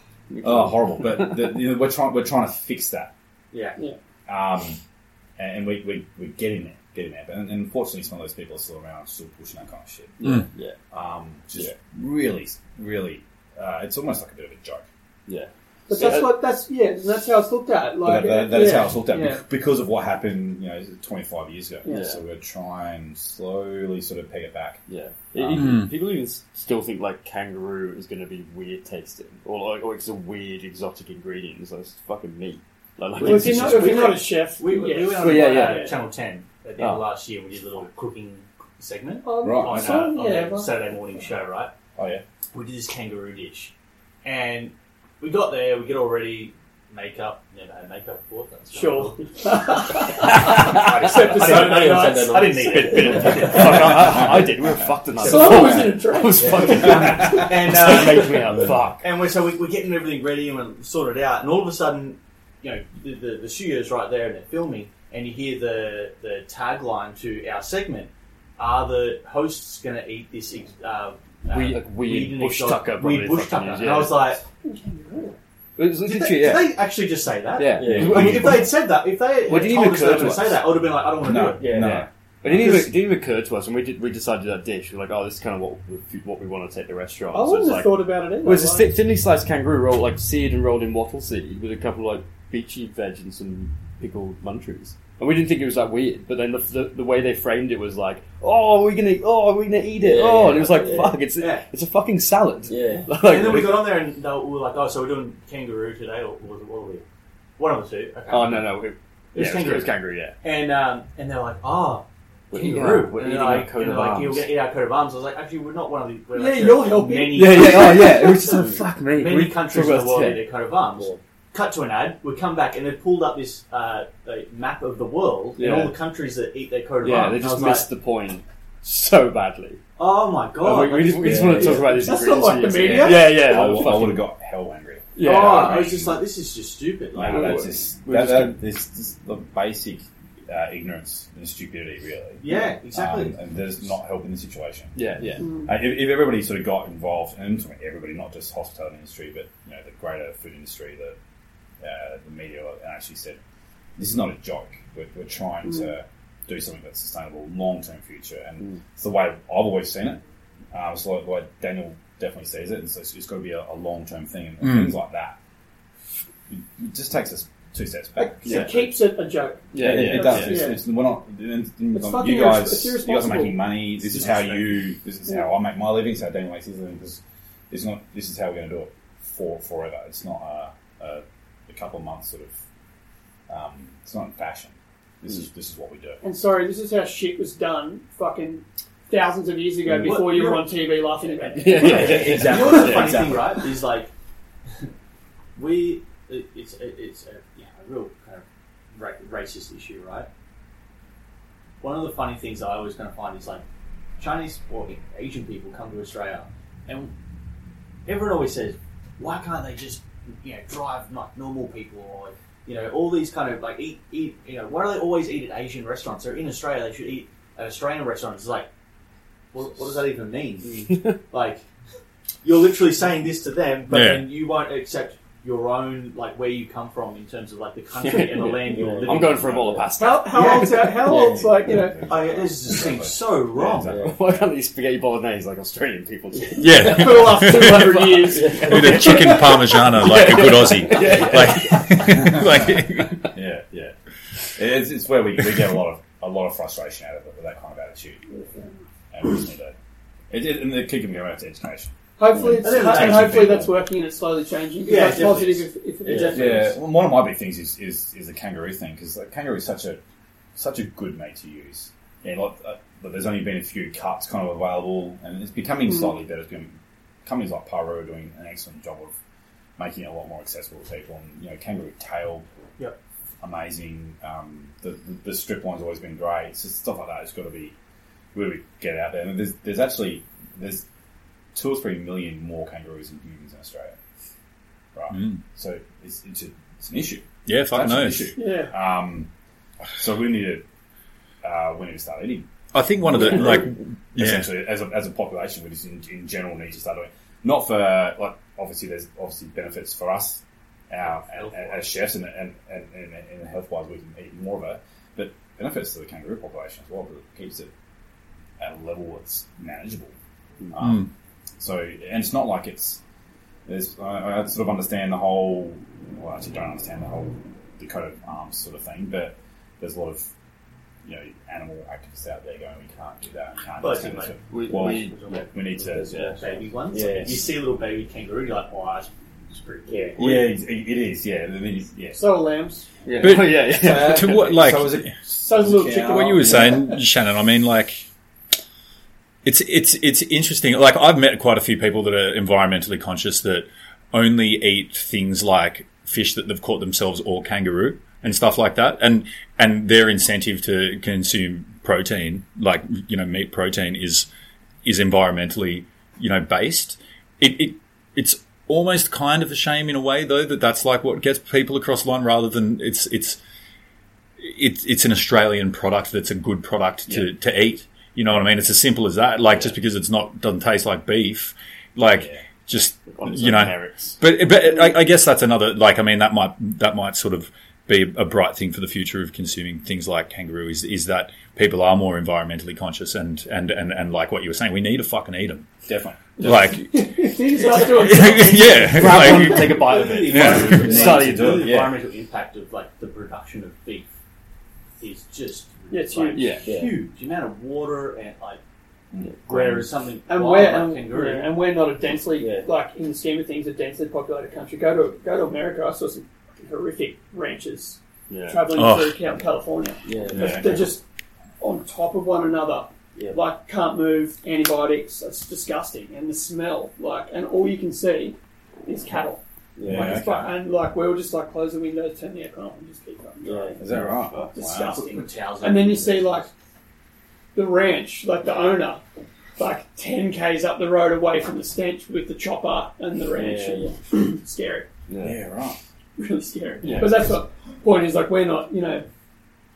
horrible! But we're trying to fix that. Yeah. And we're getting there. But and unfortunately, some of those people are still around, still pushing that kind of shit. Yeah. Really, it's almost like a bit of a joke. Yeah. But that's how it's looked at. Like, that is how it's looked at because of what happened, 25 years ago. Yeah. So we're going to try and slowly sort of peg it back. Yeah. People even still think like kangaroo is going to be weird tasting or it's a weird exotic ingredient. It's like it's fucking meat. If you're not a chef, we went on Channel 10 at the end of last year. We did a little cooking segment on a Saturday morning show, right? Oh yeah. We did this kangaroo dish, and we got there, we get all ready, makeup, never had makeup before. Sure. I didn't need it. I did, we were fucked in that. I was in a dress. I was fucking And we're getting everything ready and we sort it out, and all of a sudden, the studio's right there and they're filming, and you hear the tagline to our segment, are the hosts going to eat this weird bush tucker. Weird bush tucker. And I was like... Did they actually just say that? Yeah. If they'd said that, if they had told us they were going to say that, I would have been like, I don't want to do it. Yeah. No. But it didn't occur to us when we decided that dish. We were like, oh, this is kind of what we want to take to restaurants. I wouldn't have thought about it anyway. Well, it's a thinly sliced kangaroo roll, like seared and rolled in wattle seed with a couple of like beachy veg and some pickled munchies. And we didn't think it was that weird, but then the way they framed it was like, "Oh, are we gonna eat it?" And it was like, "Fuck, it's a fucking salad." Yeah. Like, and then we got on there and we were like, "Oh, so we're doing kangaroo today, or what are we?" One of the two. Okay. Oh no, it was kangaroo. Yeah. And they're like, "Oh, kangaroo." We're eating like a coat of arms. You'll get our coat of arms. I was like, "Actually, we're not one of these." You're helping. Many. It was just like, "Fuck me." Many countries in the world eat a coat of arms. Yeah. Cut to an ad, we come back, and they've pulled up this map of the world and all the countries that eat their coat of arms. Yeah, they just missed the point so badly. Oh my god. We just want to talk about this. That's not like the media. Yeah. I would have got hell angry. Yeah, I was just like, this is just stupid. Like, no, that's the basic ignorance and stupidity, really. Yeah, exactly. And that's not helping the situation. Yeah. Mm. If everybody sort of got involved, and everybody, not just hospitality industry, but the greater food industry, the media actually said, this is not a joke. We're trying to do something that's sustainable, long-term future. And it's the way I've always seen it. It's the way Daniel definitely sees it. And so it's got to be a long-term thing. And things like that. It just takes us two steps back. It keeps it a joke. Yeah, it does. Yeah. You guys are making money. This is how I make my living. This is how Daniel makes his living. Because it's not, this is how we're going to do it forever. It's not a couple of months sort of it's not in fashion. This is what we do. And sorry, this is how shit was done fucking thousands of years ago before you were on TV laughing about it. Exactly. You know the funny thing, right? Is like it's a real kind of racist issue, right? One of the funny things I always kind of find is like Chinese or Asian people come to Australia and everyone always says, why can't they just drive like normal people, or all these kind of like eat. Why do they always eat at Asian restaurants? They're in Australia, they should eat at Australian restaurants. It's like, what does that even mean? Like, you're literally saying this to them, but then you won't accept your own like where you come from in terms of like the country and the land you're living. I'm going for a bowl of pasta. How old's like this just seems so wrong. Yeah, exactly. Why can't these spaghetti bolognese like Australian people do? Yeah, for the last 200 years with a chicken parmigiana like a good Aussie. Yeah. It's where we get a lot of frustration out of it with that kind of attitude. And we just need to. And the key can go out to education. Hopefully, that's working and it's slowly changing. Yeah, that's positive. If it is. Well, one of my big things is the kangaroo thing, because like, kangaroo is such a good meat to use. Yeah, but there's only been a few cuts kind of available, and it's becoming slightly better. Companies like Paro are doing an excellent job of making it a lot more accessible to people. And kangaroo tail, amazing. The strip line's always been great. It's just stuff like that. It's got to be really get out there. And there's 2 or 3 million more kangaroos than humans in Australia, right? So it's an issue. Yeah, fuck no. Yeah. So we need to start eating. I think one of the essentially as a population, we just in general need to start doing. Not for obviously there's benefits for us as chefs and health wise we can eat more of it, but benefits to the kangaroo population as well because it keeps it at a level that's manageable. So, and it's not like I sort of understand I actually don't understand the coat of arms sort of thing, but there's a lot of, animal activists out there going, we can't do that, we can't do that. We need to... Baby ones. Yeah. Like, you see a little baby kangaroo, you're like, oh, it's pretty cool. Yeah, it is, yeah. So are lambs. Yeah. But, to what, like... So is a little chicken. What you were saying, Shannon, I mean, like... It's interesting. Like, I've met quite a few people that are environmentally conscious that only eat things like fish that they've caught themselves or kangaroo and stuff like that. And their incentive to consume protein, like, meat protein is environmentally, based. It's almost kind of a shame in a way, though, that's like what gets people across the line rather than it's an Australian product that's a good product to eat. You know what I mean? It's as simple as that. Like, just because doesn't taste like beef, like just, But I guess that's another, like, I mean, that might sort of be a bright thing for the future of consuming things like kangaroo is that people are more environmentally conscious and like what you were saying, we need to fucking eat them. Definitely. Like, yeah, take a bite of it. Yeah. Study the environmental impact of like the production of beef is just huge. The amount of water and like where is something and we're not a densely like in the scheme of things a densely populated country. Go to America. I saw some horrific ranches traveling through out in California. They're just on top of one another. Yeah. Like can't move, antibiotics. It's disgusting, and the smell. Like, and all you can see is cattle. Yeah, like, and like we were just like close the windows, turn the air on, and just keep going. Yeah, is that right? Oh, disgusting. Wow. And then you see like the ranch, like the owner, like 10 k's up the road away from the stench with the chopper and the ranch. Yeah. Scary. Yeah, right. Really scary. Yeah, because that's what point is. Like we're not, you know.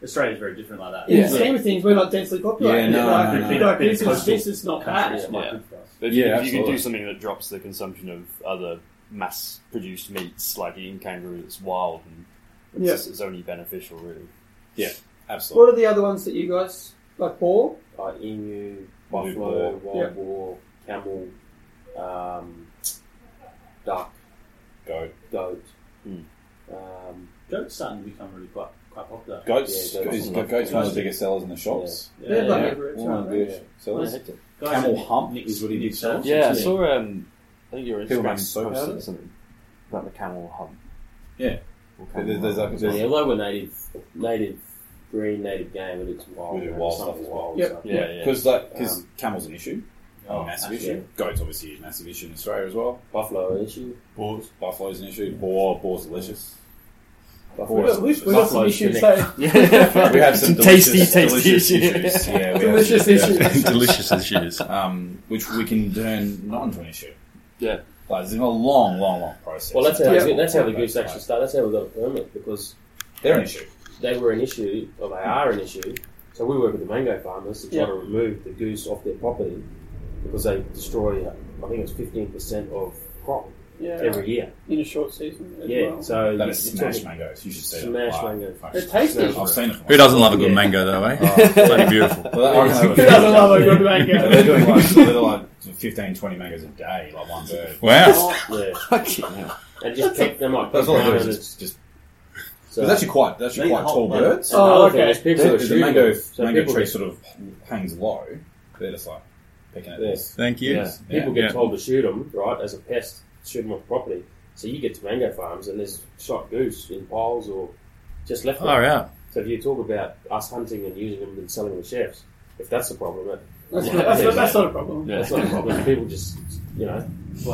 Australia's very different like that. In the scheme of things, we're not densely populated. Yeah, no. This is not bad. But if you can do something that drops the consumption of other mass-produced meats, like eating kangaroo that's wild, and it's only beneficial, really. Yeah, absolutely. What are the other ones that you guys like? Boar, emu, buffalo, wild boar, camel, duck, goat. Mm. Goat's starting to become really quite popular. Goats one of the biggest sellers in the shops. Camel hump is what he did sell. Yeah, I saw. I think you were Instagram soap or something about the camel hump. Yeah, there's like a lower native green native game, but it's wild. Wild stuff is wild. Yeah, because camel's an issue. Massive issue. Goats obviously a massive issue in Australia as well. Buffalo an issue. Buffalo's an issue. Boar's delicious. We've got some issues, though. We have some delicious issues. Yeah, delicious issues. Which we can turn not into an issue. Yeah. But it's been a long, long, long process. Well, that's how the goose actually started. That's how we got a permit, because they're an issue. They were an issue, or they are an issue. So we work with the mango farmers to try to remove the goose off their property because they destroy, I think it's 15% of crop. Yeah. Every year in a short season. So that is smash mangoes. You should say smash mangoes. They're tasty. I've seen it. Who doesn't love a good mango though? Eh? Oh, it's bloody beautiful. Who doesn't love a good mango? So they're doing like 15-20 mangoes a day, like one bird. Wow. And just pick them up. That's all they do. Just. So it's actually quite tall birds. Oh, okay. The mango tree sort of hangs low. They're just like picking at this. Thank you. People get told to shoot them right as a pest. Shoot them off property. So you get to mango farms and there's shot goose in piles or just left. Oh, yeah. So if you talk about us hunting and using them and selling the chefs, if that's the problem, that's not a problem. Yeah. That's not a problem. People just, it's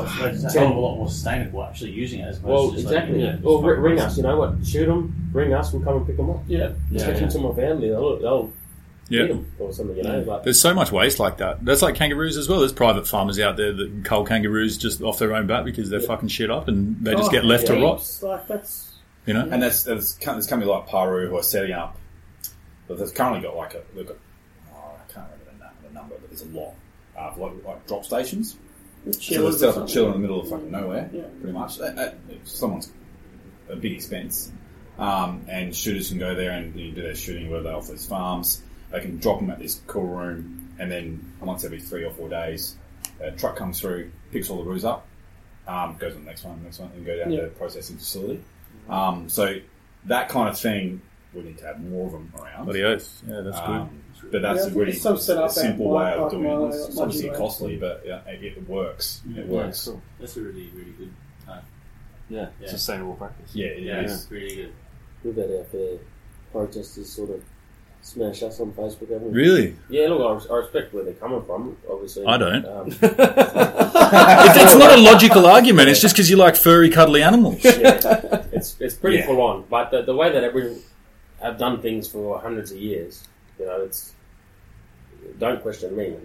a lot more sustainable actually using it as much. Well, exactly. Ring us. You know what? Shoot them. Ring us. We'll come and pick them up. Yeah. Take them to my family. They'll eat them or something. Like, there's so much waste like that. That's like kangaroos as well. There's private farmers out there that cull kangaroos just off their own bat because they're fucking shit up and they just get left to rot. Like and there's companies like Paru who are setting up. But they've currently got I can't remember the number, but there's a lot like drop stations. So there's a chill in the middle of fucking nowhere, pretty much. Someone's a big expense, and shooters can go there and do their shooting where they off these farms. They can drop them at this cool room, and then once every 3 or 4 days, a truck comes through, picks all the roos up, goes on the next one, and go down to the processing facility. So that kind of thing, we need to have more of them around. Bloody oath. Yeah, that's good. But that's really a simple way of doing it. It's obviously costly, but it works. It works. Cool. That's a really, really good time. Yeah. Sustainable practice. Yeah, it is. Really good. We've had our fair protesters sort of smash us on Facebook, haven't we? Really? Yeah, look, I respect where they're coming from, obviously. I don't. It's not a logical argument, it's just because you like furry, cuddly animals. Yeah, it's pretty full on, but the way that Aboriginal have done things for hundreds of years, it's... Don't question me,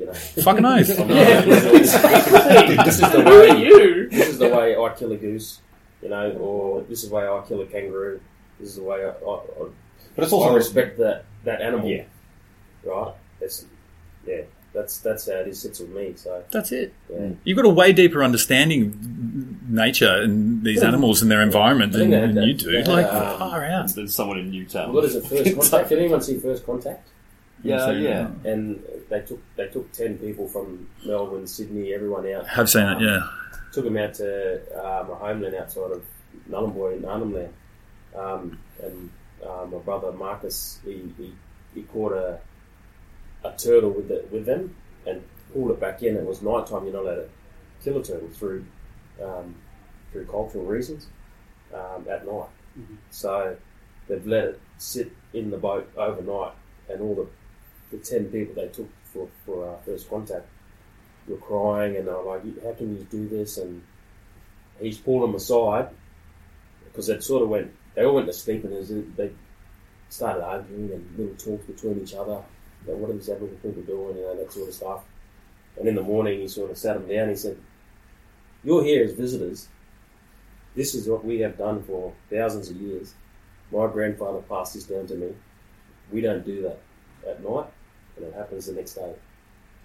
Fucking oath. This is the way I kill a goose, or this is the way I kill a kangaroo, this is the way I But it's also I respect that animal, right? That's how it sits with me. So that's it. Yeah. You've got a way deeper understanding nature and these animals and their environment than you do. Far out. There's someone in Newtown. What is it, First Contact? Did anyone see First Contact? Yeah. And they took 10 people from Melbourne, Sydney, everyone out. Have seen it, yeah. Took them out to my homeland outside of Nullumboy in Arnhem Land. And my brother Marcus, he caught a turtle with them and pulled it back in. It was night time. You're not allowed to kill a turtle through cultural reasons at night. Mm-hmm. So they've let it sit in the boat overnight, and all the 10 people they took for our First Contact were crying, and they were like, how can you do this? And he's pulled them aside, because it sort of went, they all went to sleep, and they started arguing and little talks between each other, you know, what are these Aboriginal people doing, you know, that sort of stuff. And in the morning he sort of sat them down and he said, you're here as visitors. This is what we have done for thousands of years. My grandfather passed this down to me. We don't do that at night, and it happens the next day.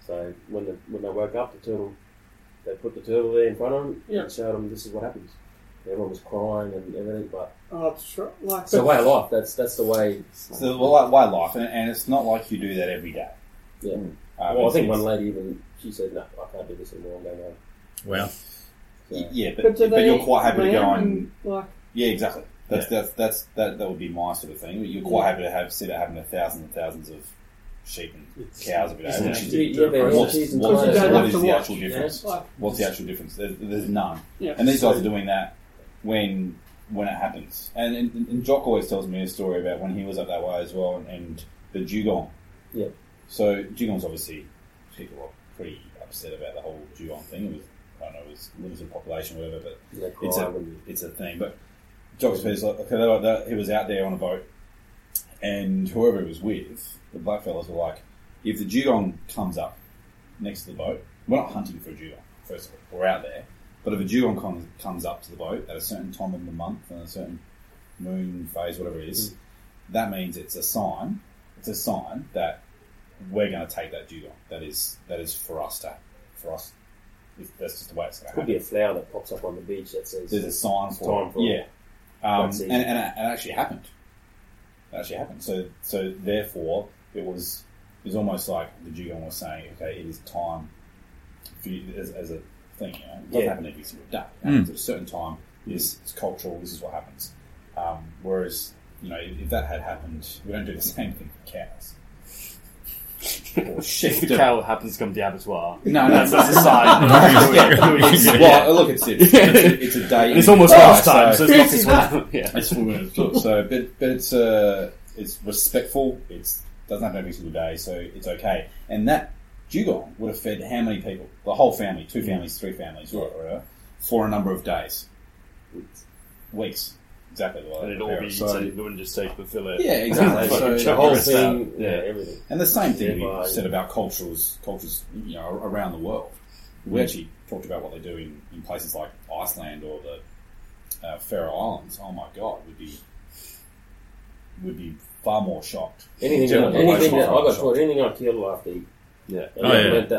So when they woke up, the turtle, they put the turtle there in front of them and showed them this is what happens. Everyone was crying and everything, but it's the way of life. That's the way. It's the way of life, and it's not like you do that every day. Yeah. Well, I think one lady even she said, "No, I can't do this anymore. I'm going home." Well, so, yeah, but you're quite happy to go and like, yeah, exactly. That would be my sort of thing. You're quite happy to have sit at having thousands and thousands of sheep and cows every day. What is the actual difference? What's the actual difference? There's none. Yeah. And these guys are doing that when it happens. And Jock always tells me a story about when he was up that way as well, and the dugong. Yeah. So dugongs, obviously, people were pretty upset about the whole dugong thing. It was, I don't know, it was losing population, whatever. But it's a thing, but. Jock's piece, he was out there on a boat, and whoever he was with, the blackfellas were like, if the dugong comes up next to the boat, we're not hunting for a dugong, first of all, we're out there, but if a dugong comes up to the boat at a certain time of the month, and a certain moon phase, whatever it is, that means it's a sign that we're going to take that dugong. That is for us. That's just the way it's going to happen. Could be a flower that pops up on the beach that says... There's a sign for it. Yeah. And it actually happened. So therefore, it was almost like the dugong was saying, okay, it is time for you, as a thing, you know. It doesn't happen every single day. It happens at a certain time. It's cultural. This is what happens. Whereas, you know, if that had happened, we don't do the same thing for cows. Or sheep. The cow happens to come to the abattoir. No, that's a sign. Well, look, it's a day. It's almost half time, so it's not this one. Yeah. It's full moon. So, but it's respectful. It doesn't happen every single day, so it's okay. And that dugong would have fed how many people? The whole family, two families, three families, or for a number of days, weeks. Exactly. Well, and it'd all be, so you wouldn't just take the fillet. Yeah, exactly. So the whole thing, everything. And the same thing we said about cultures, you know, around the world. We actually talked about what they do in places like Iceland or the Faroe Islands. Oh my God, would be far more shocked. Anything I killed, I have to eat. Yeah. I learned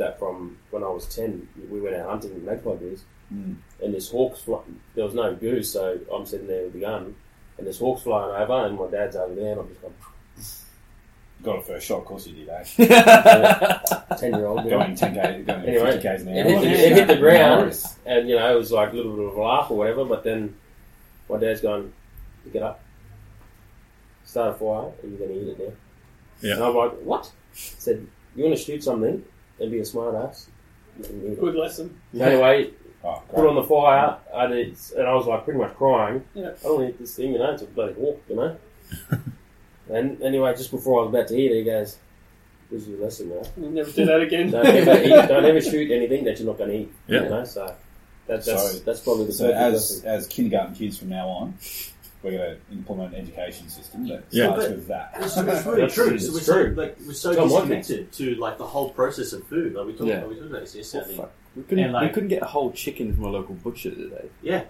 that from when I was 10. We went out hunting with magpie bears. And there's hawks flying. There was no goose, so I'm sitting there with the gun, and there's hawks flying over, and my dad's over there, and I'm just going... Got a first shot, of course you did, eh? 10-year-old. Going 10K, going 50Ks now. It hit the ground, and, you know, it was like a little bit of a laugh or whatever, but then my dad's going, pick it up, start a fire, and you're going to eat it now. Yeah. And I'm like, what? I said, you want to shoot something and be a smart ass? Good lesson. So anyway... Oh, put on the fire, and I was like pretty much crying. Yeah. I don't eat this thing, you know. It's a bloody hawk, you know. And anyway, just before I was about to eat it, he goes, "This is your lesson now. You never do that again. Don't ever shoot anything that you're not going to eat." Yeah. You know, so that's probably the as kindergarten kids from now on, we're going to implement an education system that starts with that. It's really true. So we're so disconnected to like the whole process of food. Like we talking about this yesterday. We couldn't get a whole chicken from a local butcher today. Yeah.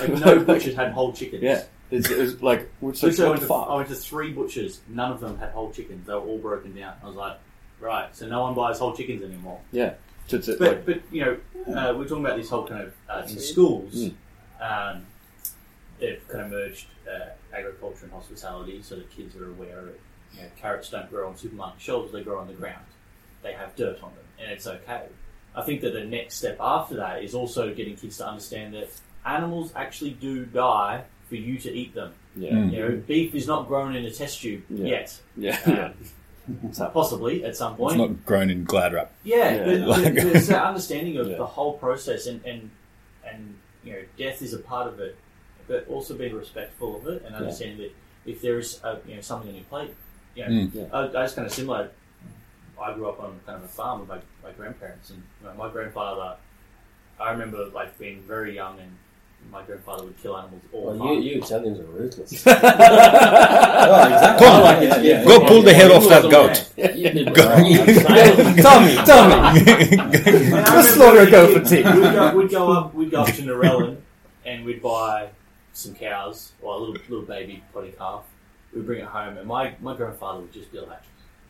Like, no butchers had whole chickens. Yeah. It was like... I went to three butchers. None of them had whole chickens. They were all broken down. I was like, right, so no one buys whole chickens anymore. Yeah. But you know, we're talking about this whole kind of in schools, they've kind of merged agriculture and hospitality, so that kids are aware of it. You know, carrots don't grow on supermarket shelves; they grow on the ground. They have dirt on them, and it's okay. I think that the next step after that is also getting kids to understand that animals actually do die for you to eat them. Yeah. You know, beef is not grown in a test tube yet. Yeah. Possibly at some point. It's not grown in glad wrap. There's that understanding of the whole process, and you know, death is a part of it, but also being respectful of it and understanding that if there is a, you know, something on your plate, you know, I just kind of similar. I grew up on kind of a farm with my grandparents, and you know, my grandfather. I remember like being very young, and my grandfather would kill animals all the time. You Italians are ruthless. Come on, go pull the head off that goat. Tommy, just slaughter a goat for tea. We'd go up to Norellan, and we'd buy some cows or a little baby potty calf. We'd bring it home, and my grandfather would just be like,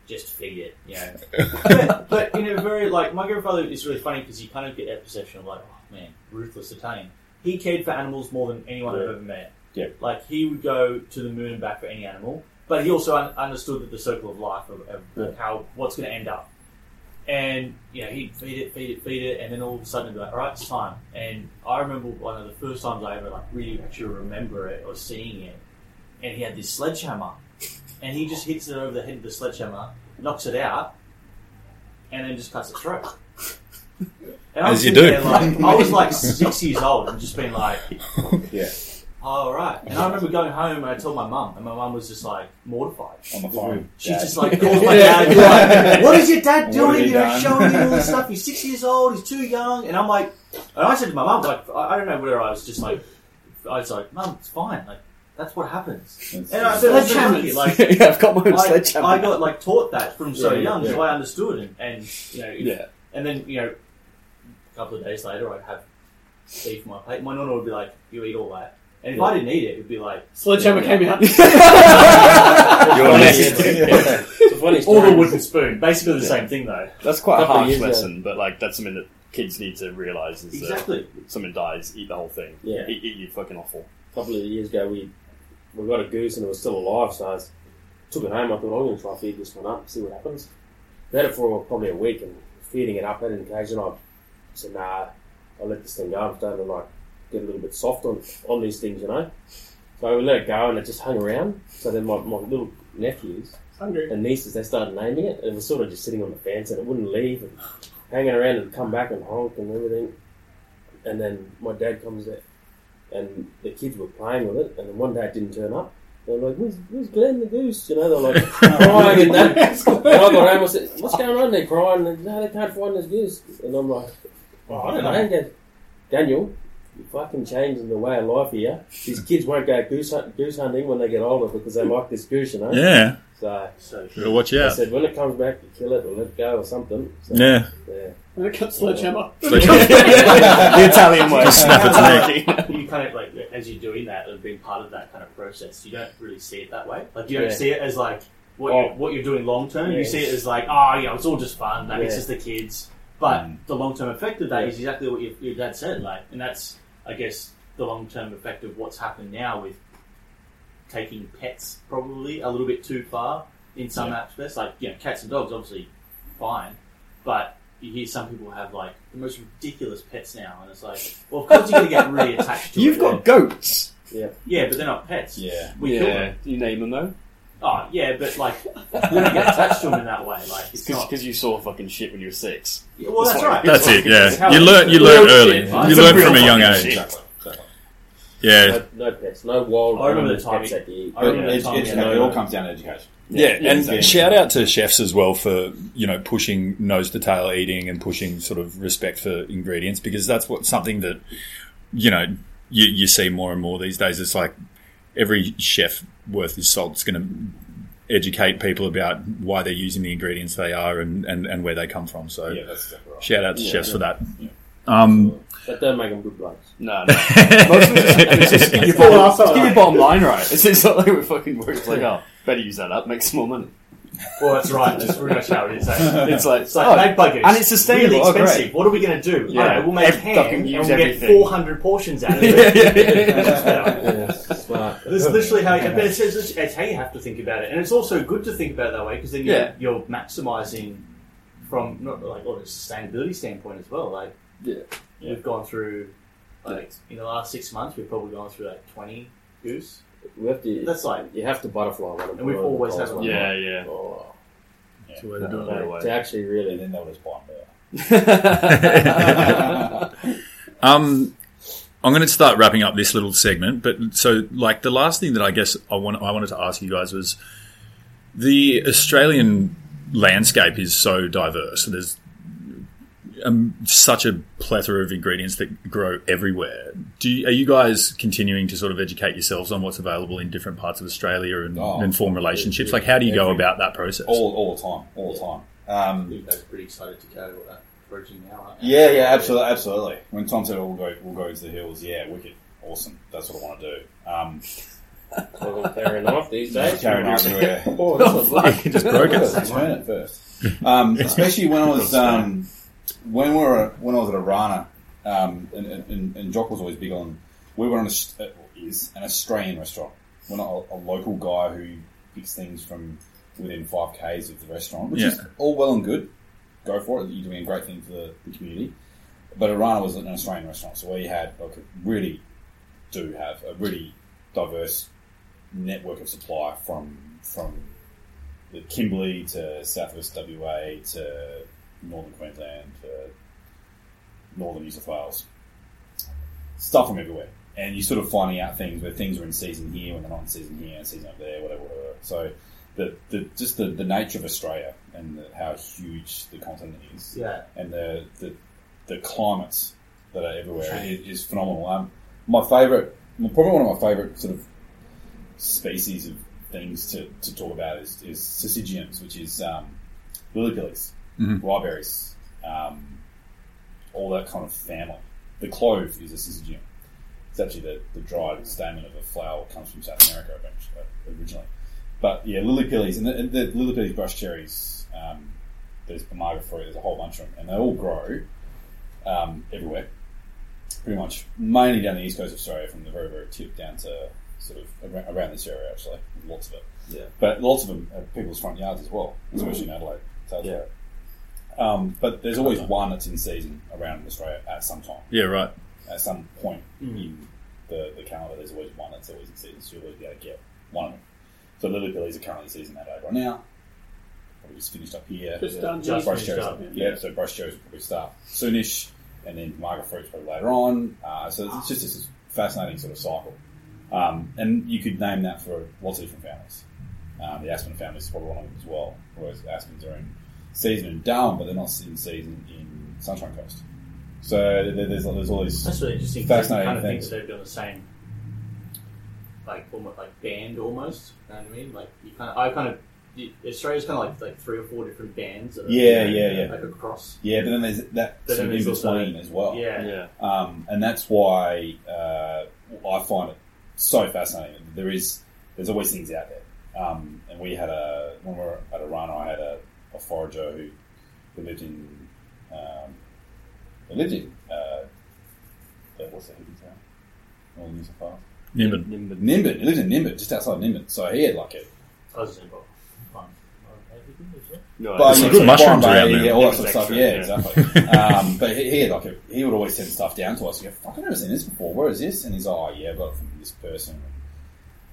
just feed it, you know. but you know, very like my grandfather is really funny because you kind of get that perception of like, oh man, ruthless Italian. He cared for animals more than anyone I've ever met. Yeah. Like, he would go to the moon and back for any animal, but he also understood that the circle of life of how what's going to end up. And, you know, he'd feed it, and then all of a sudden he'd be like, all right, it's time. And I remember one of the first times I ever, like, really actually remember it or seeing it, and he had this sledgehammer, and he just hits it over the head of the sledgehammer, knocks it out, and then just cuts its throat. And as you do. There, like, I was like 6 years old and just been like, all right. And I remember going home and I told my mum, and my mum was just like mortified. On the phone. She just like called my dad and be like, what is your dad doing? You know, showing you all this stuff. He's 6 years old. He's too young. And I'm like, and I said to my mum, like, I don't know whether I was just like, I was like, Mum, it's fine. Like, that's what happens. That's and I sledgehammers. Like, I've got my own sledgehammer. I got like taught that from so young, so I understood it. And you know, and then, you know, a couple of days later, I'd have beef on my plate. My nonna would be like, you eat all that. And if I didn't eat it, it would be like... Sledgehammer came out. You're next. All the wooden spoon. Basically the same thing, though. That's quite a harsh lesson, but like that's something that kids need to realise is that someone dies, eat the whole thing. Yeah. Eat your fucking offal. A couple of years ago, we got a goose and it was still alive, so I took it home. I thought, I'm going to try to feed this one up, see what happens. We had it for probably a week, and feeding it up at an occasion, I said, nah, I'll let this thing go. I'm starting to like get a little bit soft on these things, you know. So we let it go, and it just hung around. So then my little nephews and nieces, they started naming it. It was sort of just sitting on the fence, and it wouldn't leave, and hanging around, and come back and honk and everything. And then my dad comes out, and the kids were playing with it, and then one day it didn't turn up. They were like, where's Glenn the goose? You know, they're like crying and that. And I got home, I said, what's going on? They're crying. And no, they can't find this goose. And I'm like, oh, I don't know. And goes, Daniel, you're fucking changing the way of life here. These kids won't go goose hunting when they get older because they like this goose, you know? Yeah. So sure, watch out. I said, when it comes back, you kill it or let it go or something. So, yeah. When it comes sledgehammer. The Italian way. Just snap its neck. You kind of like, as you're doing that and being part of that kind of process, you don't really see it that way. Like, you don't see it as like what you're doing long term. You see it as like, oh, you know, it's all just fun. That it's just the kids. But the long term effect of that is exactly what your dad said. Like, and that's, I guess, the long term effect of what's happened now with taking pets probably a little bit too far in some aspects. Like, you know, cats and dogs, obviously, fine. But you hear some people have, like, the most ridiculous pets now. And it's like, well, of course you're going to get really attached to You've got goats. Yeah. Yeah, but they're not pets. Yeah. We kill them. You name them, though? Oh, yeah, but, like, you don't get attached to them in that way. Like, it's because you saw fucking shit when you were 6. Yeah, well, that's right. That's it, yeah. You learn early. You learn from a young age. Yeah. No pets, no wild. I remember the time. It all comes down to education. Yeah. And exactly. Shout out to chefs as well for, you know, pushing nose to tail eating and pushing sort of respect for ingredients, because that's something that, you know, you see more and more these days. It's like every chef worth his salt is going to educate people about why they're using the ingredients they are and where they come from. So that's right. Shout out to chefs for that. Yeah. That don't make them good blokes. No. Just give your bottom line right. It's not like we're fucking working. It's like, oh, better use that up, make some more money. Well, that's right. That's pretty much how it is. It's like make buggers. And it's sustainable. Really expensive. Oh, what are we going to do? Yeah. I don't know, we'll make ham and we'll get 400 portions out of it. Smart. That's literally how you, it's how you have to think about it. And it's also good to think about it that way, because then you're maximising from not like a sustainability standpoint as well. Like we've gone through, like in the last 6 months, we've probably gone through like 20 goose. We have to, that's like you have to butterfly one, and we've always had one. To actually really, then there was one there. I'm going to start wrapping up this little segment, but so like the last thing that I guess I wanted to ask you guys was the Australian landscape is so diverse. There's such a plethora of ingredients that grow everywhere. Are you guys continuing to sort of educate yourselves on what's available in different parts of Australia and form relationships? Like, how do you go about that process? All the time. I think they're pretty excited to go with that version now, aren't they? Absolutely. When Tom said, we'll go into the hills, wicked, awesome. That's what I want to do. Carrying off these days. Carrying off everywhere. You just broke it. At first. Especially when I was... When I was at Arana, and Jock was always big on, we were an Australian restaurant. We're not a local guy who picks things from within 5Ks of the restaurant, which is all well and good. Go for it. You're doing a great thing for the community. But Arana was an Australian restaurant, so we had have a really diverse network of supply from the Kimberley to Southwest WA to Northern Queensland, Northern New South Wales, stuff from everywhere, and you're sort of finding out things where things are in season here, when they're not in season here, and season up there, whatever. So the nature of Australia and how huge the continent is, and the climates that are everywhere is phenomenal. Probably one of my favourite sort of species of things to talk about is syzygiums, which is lily pillies. Mm-hmm. Ryeberries, all that kind of family. The clove is a syzygium. It's actually the dried stamen of a flower that comes from South America originally. But yeah, lilipillies, and the lilipillies, brush cherries, there's pomaga fruit, there's a whole bunch of them, and they all grow everywhere, pretty much, mainly down the east coast of Australia, from the very, very tip down to sort of around this area, actually, lots of it. Yeah. But lots of them are people's front yards as well, especially in Adelaide. But there's always one that's in season around Australia at some time. Yeah, right. At some point in the calendar, there's always one that's always in season, so you'll always be able to get one of them. So lily pillies are currently in season that day right now. Probably just finished up here. Just brush cherries up here. Yeah, so brush cherries will probably start soonish, and then marga fruit's probably later on. So it's just this fascinating sort of cycle. And you could name that for lots of different families. The aspen family is probably one of them as well, whereas aspens are in season in Darwin, but they're not in season in Sunshine Coast. So there's all these fascinating kind of things. They'd be on the same, like almost like band, almost. You know what I mean? Like Australia's kind of like three or four different bands. That are like across. Yeah, but then there's that sort of in between as well. Yeah. And that's why I find it so fascinating. There's always things out there. And we had when we were at Arana, I had a forager who lived in what's the Higgins town? Northern New South Wales. Nimbin. He lived in Nimbin, just outside Nimbin. So he had like a... I was in there's some good mushrooms around there. Yeah, all that sort of stuff. Exactly. But he had he would always send stuff down to us. You go, fuck, I've never seen this before. Where is this? And he's like, I've got it from this person.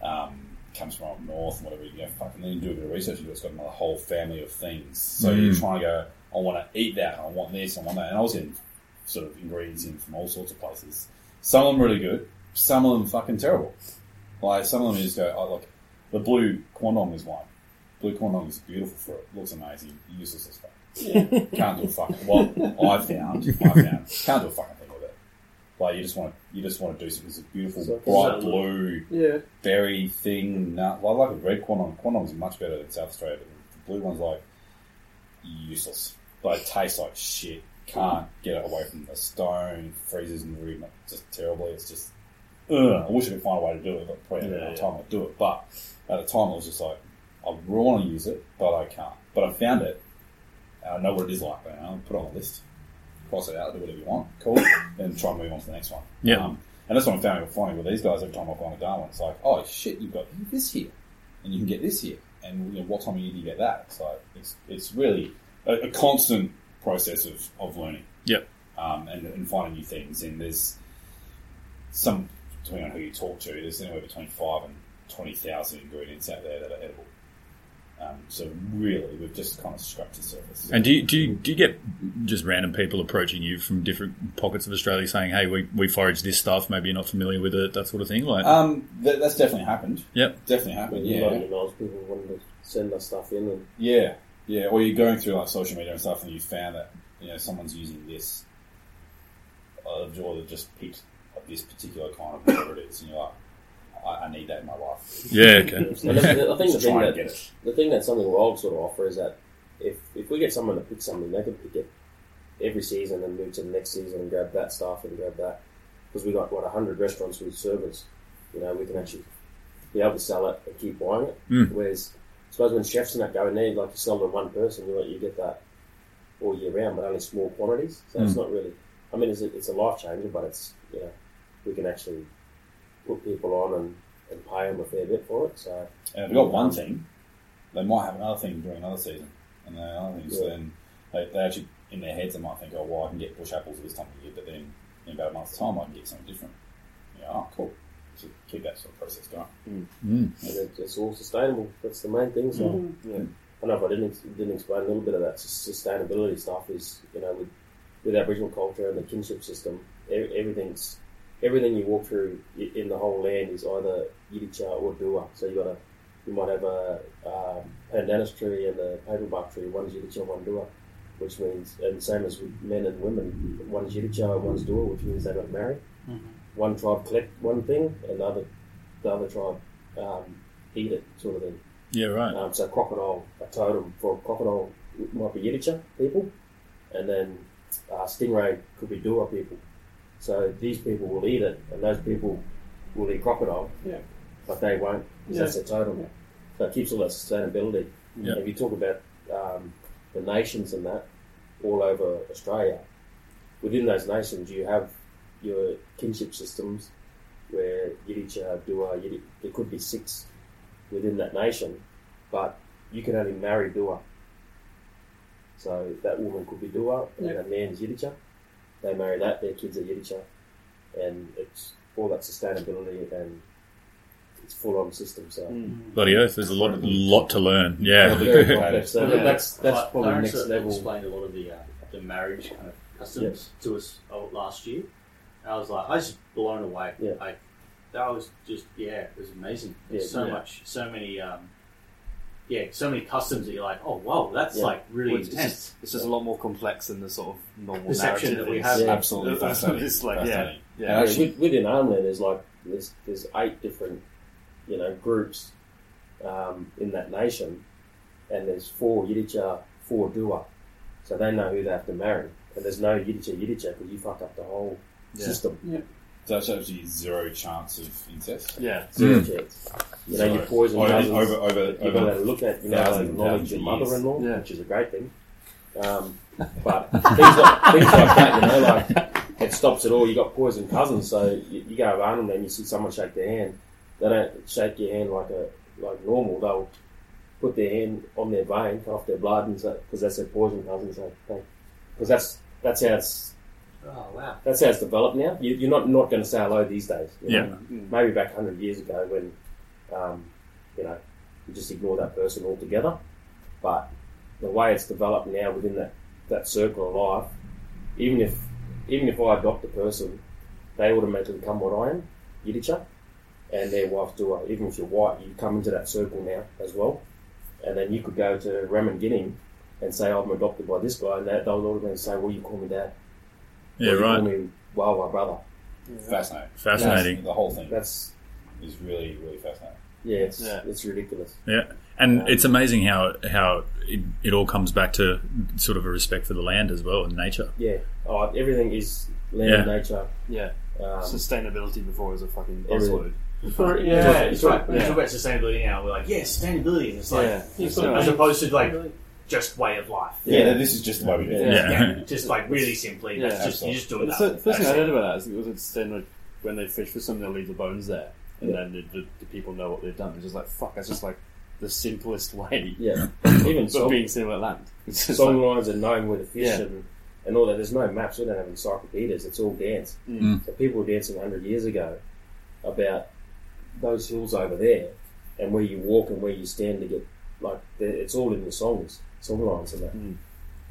And, comes from up north and whatever, and then you do a bit of research into it. It's got another whole family of things. So you're trying to go, I want to eat that, I want this, I want that. And I was getting sort of ingredients in from all sorts of places. Some of them really good, some of them fucking terrible. Like, some of them you just go, oh, look, the blue Quandong is one. Blue Quandong is beautiful fruit, looks amazing, useless as fuck. Yeah. Can't do a fucking... Well, I found, can't do a fucking thing with it. Like, you just want to do something. It's a beautiful, bright blue berry thing. Nah, I like a red Quandong. Quandong's much better than South Australia. But the blue one's like useless. But it tastes like shit. Can't get it away from the stone. Freezes in the room just terribly. It's just, I wish I could find a way to do it. But probably at the time I'd do it. But at the time I was just like, I want to use it, but I can't. But I found it, and I know what it is like right now. I'll put it on a list, cross it out, do whatever you want, cool, then try and move on to the next one. Yeah. And that's what I'm finding with these guys. Every time I find a Darwin, it's like, oh shit, you've got this here, and you can get this here, and you know, what time of year do you get that? It's like it's really a constant process of learning. Yep. And finding new things. And there's some, depending on who you talk to, there's anywhere between 5 and 20,000 ingredients out there that are edible. So really, we've just kind of scratched the surface. And do you get just random people approaching you from different pockets of Australia saying, hey, we forage this stuff, maybe you're not familiar with it, that sort of thing? Like, that's definitely happened. Yep. Definitely happened, yeah. A lot of emails, people wanted to send us stuff in. And... Yeah, yeah. Or you're going through like social media and stuff and you found that, you know, someone's using this, or they've just picked like, this particular kind of whatever it is, and you're like, I need that in my life. Yeah, okay. The thing that Something Wild sort of offer is that if we get someone to pick something, they can pick it every season and move to the next season and grab that stuff and grab that. Because we got, 100 restaurants with servers. You know, we can actually be able to sell it and keep buying it. Mm. Whereas, I suppose when chefs and that go in there, like you sell to one person, you get that all year round, but only small quantities. So it's not really... I mean, it's a life changer, but it's, you know, we can actually... put people on and pay them a fair bit for it. So, and if they've got one thing, they might have another thing during another season. And another thing, so then they actually, in their heads, they might think, oh, well, I can get bush apples this time of year, but then in about a month's time, I can get something different. Yeah, oh, cool. So keep that sort of process going. Mm. Mm. And it's all sustainable. That's the main thing. So I know if I didn't explain a little bit of that sustainability stuff is, you know, with Aboriginal culture and the kinship system, everything you walk through in the whole land is either Yirritja or Dhuwa. So you might have a pandanus tree and a paperbark tree. One's Yirritja, one Dhuwa, which means, and same as with men and women, one's Yirritja, one's Dhuwa, which means they don't marry. Mm-hmm. One tribe collect one thing, and the other tribe eat it, sort of thing. Yeah, right. So crocodile, a totem for crocodile might be Yirritja people, and then stingray could be Dhuwa people. So these people will eat it, and those people will eat crocodile, but they won't, because that's a totem. Yeah. So it keeps all that sustainability. Yeah. If you talk about the nations and that all over Australia, within those nations you have your kinship systems where Yirritja, Dhuwa, there could be 6 within that nation, but you can only marry Dhuwa. So that woman could be Dhuwa, and that man's Yirritja. They marry that, their kids are Yirritja, and it's all that sustainability and it's full-on system. So bloody oath, there's a lot to learn. Yeah, so that's probably the next level. Explained a lot of the marriage kind of customs to us last year. And I was just blown away. Yeah. It was amazing. There's so many customs that you're like, oh wow, that's like really intense. It's just a lot more complex than the sort of normal perception that we have. Yeah. Absolutely, it's like within Arnhem Land, there's 8 different, you know, groups in that nation, and there's 4 Yirritja, 4 Dhuwa, so they know who they have to marry, and there's no Yirritja because you fuck up the whole system. Yeah. So that's actually 0 chance of incest. Yeah, 0 chance. You know, you poison others. Over look at, you know, acknowledge your mother-in-law, which is a great thing. But things like that, you know, like it stops it all. You got poison cousins, so you go around them and you see someone shake their hand. They don't shake your hand like normal. They'll put their hand on their vein, cut off their blood, and so because that's their poison cousin. So because that's how it's. Oh wow! That's how it's developed now. You're not going to say hello these days. You know? Yeah. Maybe back 100 years ago when, you know, you just ignore that person altogether. But the way it's developed now within that circle of life, even if I adopt a person, they automatically become what I am, Yirritja, and their wife Dhuwa. Even if you're white, you come into that circle now as well. And then you could go to Ramingining and say, oh, I'm adopted by this guy, and they'll automatically say, well, you call me dad. Yeah, right. I mean, wow, my brother. Yeah. Fascinating. The whole thing is really, really fascinating. Yeah, it's ridiculous. Yeah, and it's amazing how it all comes back to sort of a respect for the land as well and nature. Yeah, everything is land and nature. Yeah, sustainability before it was a fucking buzzword. For, yeah, it's right. We talk about sustainability now. We're like, yeah, sustainability. It's like, it's right. As opposed to like just way of life. Yeah, this is just the way we do it. Just like really simply. You just do it. So, first thing I heard about that was it's like when they fish for some, they leave the bones there, and then the people know what they've done. It's just like fuck. That's just like the simplest way. Yeah, even being similar land. Songlines and knowing where the fish are. And all that, there's no maps, we don't have encyclopedias, it's all dance. So people were dancing 100 years ago about those hills over there and where you walk and where you stand to get, like, it's all in the songs, songlines and that.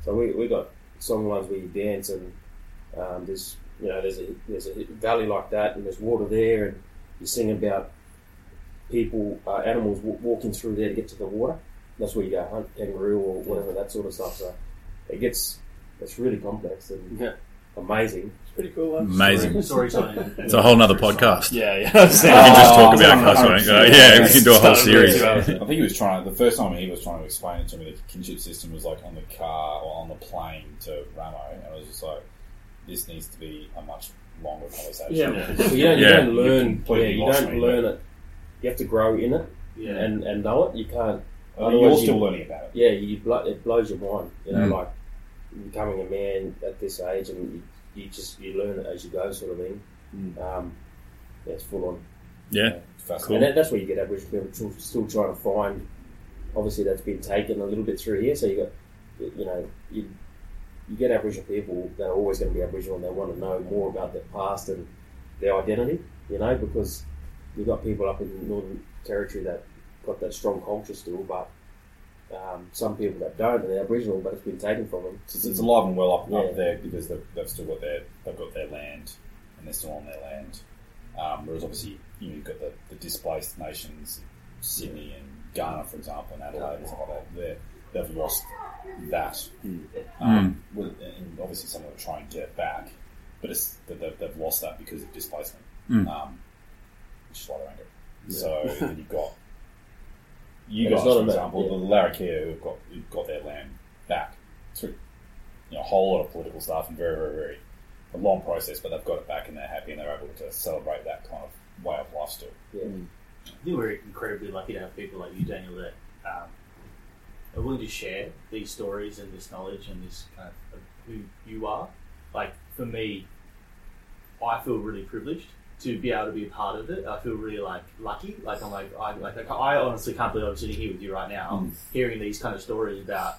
So we got songlines where you dance and there's, you know, there's a valley like that and there's water there and you sing about people, animals walking through there to get to the water. That's where you go hunt kangaroo or whatever, that sort of stuff. So it gets... It's really complex and amazing. It's pretty cool. Amazing. Storytelling. It's a whole nother podcast. Yeah. We can just talk about cosmetics. We can do a whole series. I think he was trying, the first time he was trying to explain it to me, the kinship system was like on the car or on the plane to Ramo. And I was just like, this needs to be a much longer conversation. You don't learn it. You have to grow in it and know it. You can't. You're still learning about it. Yeah, it blows your mind. You know, like, becoming a man at this age, and you just learn it as you go, sort of thing. It's full on. Cool. And that's where you get Aboriginal people still trying to find. Obviously, that's been taken a little bit through here. So you get Aboriginal people that are always going to be Aboriginal, and they want to know more about their past and their identity. You know, because you've got people up in the Northern Territory that got that strong culture still, but. Some people that don't, and they're Aboriginal, but it's been taken from them. So it's alive and well up there because they've still got their land, and they're still on their land. Whereas obviously you've got the displaced nations, Sydney and Ghana, for example, and Adelaide and stuff like that. They've lost that, and obviously some of them try and get it back, but they've lost that because of displacement, which is why they don't get it. So then you've got. You guys, for example, the Larrakia who've got their land back through a whole lot of political stuff and very, very, very a long process, but they've got it back and they're happy and they're able to celebrate that kind of way of life still. Yeah. I think we're incredibly lucky to have people like you, Daniel, that are willing to share these stories and this knowledge and this kind of who you are. Like, for me, I feel really privileged to be able to be a part of it. I feel really lucky. I honestly can't believe I'm sitting here with you right now, hearing these kind of stories about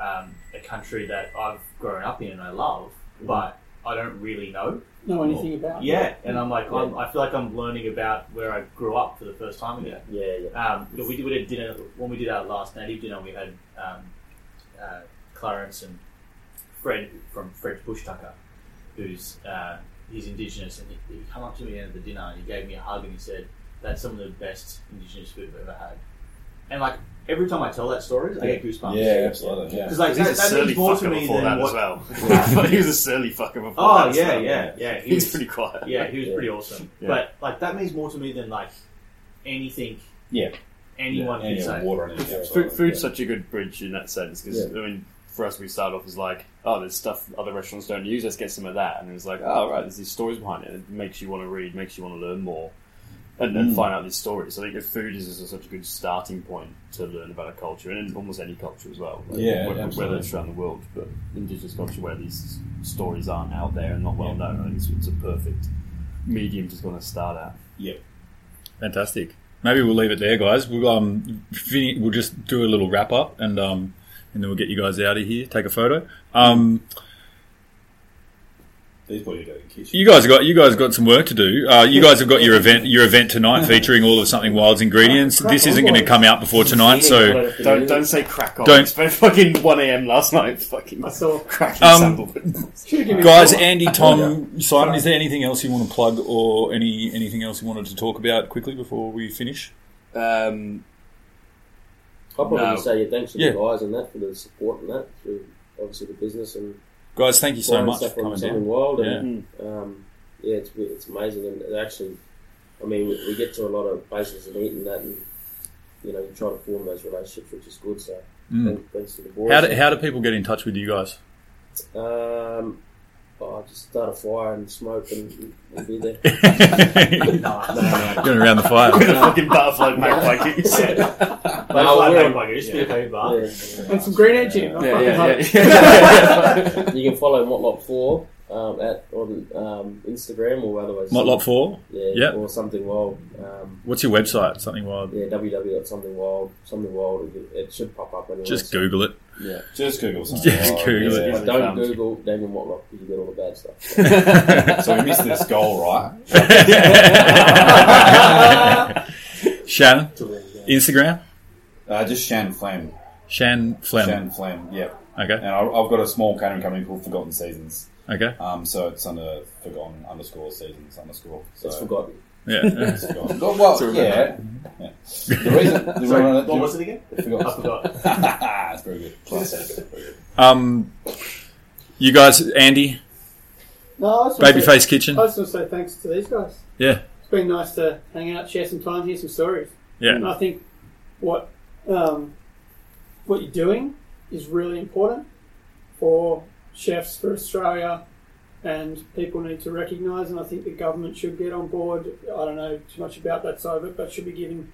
a country that I've grown up in and I love, but I don't really know anything about. And I'm like, I feel like I'm learning about where I grew up for the first time again. We did dinner when we did our last native dinner. We had Clarence and Fred from Fred's Bush Tucker, who's. He's Indigenous, and he came up to me at the end of the dinner and he gave me a hug and he said, that's some of the best Indigenous food I've ever had. And like, every time I tell that story, I get goosebumps. Yeah, absolutely. Because like, that means more to me than what... He was a surly fucker before that as well. Oh, yeah. He was pretty quiet. Yeah, he was pretty awesome. Yeah. But like, that means more to me than like, anything... Yeah. Anyone can say. Water and food's such a good bridge in that sense, because, I mean... For us, we started off as like, oh, there's stuff other restaurants don't use, let's get some of that. And it was like, oh, right, there's these stories behind it. It makes you want to read, makes you want to learn more and then find out these stories. So I think food is such a good starting point to learn about a culture and almost any culture as well. Like, whether it's around the world, but Indigenous culture where these stories aren't out there and not well known, I think it's a perfect medium to kind of start at. Yeah. Fantastic. Maybe we'll leave it there, guys. We'll just do a little wrap up and then we'll get you guys out of here. Take a photo. You guys got some work to do. You guys have got your event tonight featuring all of Something Wild's ingredients. This isn't going to come out before tonight, so don't say crack on. Don't spend fucking 1 a.m. last night. Fucking I saw crack sample. Guys, Andy, Tom, Simon, is there anything else you want to plug or anything else you wanted to talk about quickly before we finish? I'll probably say thanks to the guys and that for the support and that through obviously the business and guys, thank you so much for coming down. Wild and, it's amazing and actually, I mean, we get to a lot of places and eating that and you know you try to form those relationships, which is good. So thanks to the boys. How do people get in touch with you guys? Oh, I just start a fire and smoke and be there. No. Going around the fire. We're going to fucking barfloat, mate, like you said. Yeah. And some green egg jam. Yeah. You can follow Motlop4 on Instagram or otherwise. Motlop4? Yeah. Yep. Or Something Wild. What's your website? Something Wild? Yeah, www.somethingwild. Something Wild. It should pop up anyway. Just Google it. Yeah, just Google something. Just Google it. Just don't Google Daniel Motlop because you get all the bad stuff. So we missed this goal, right? Shannon, Instagram? Just Shannon Fleming. Shannon Fleming, yeah. Okay. And I've got a small catering company called Forgotten Seasons. Okay. So it's under forgotten_seasons_. So it's forgotten. Yeah. Well, yeah. The reason, what was it again? I forgot. It's very good. You guys, Andy? No, Babyface Kitchen? I just want to say thanks to these guys. Yeah. It's been nice to hang out, share some time, hear some stories. Yeah. And I think what you're doing is really important for chefs for Australia, and people need to recognise, and I think the government should get on board. I don't know too much about that side of it, but should be giving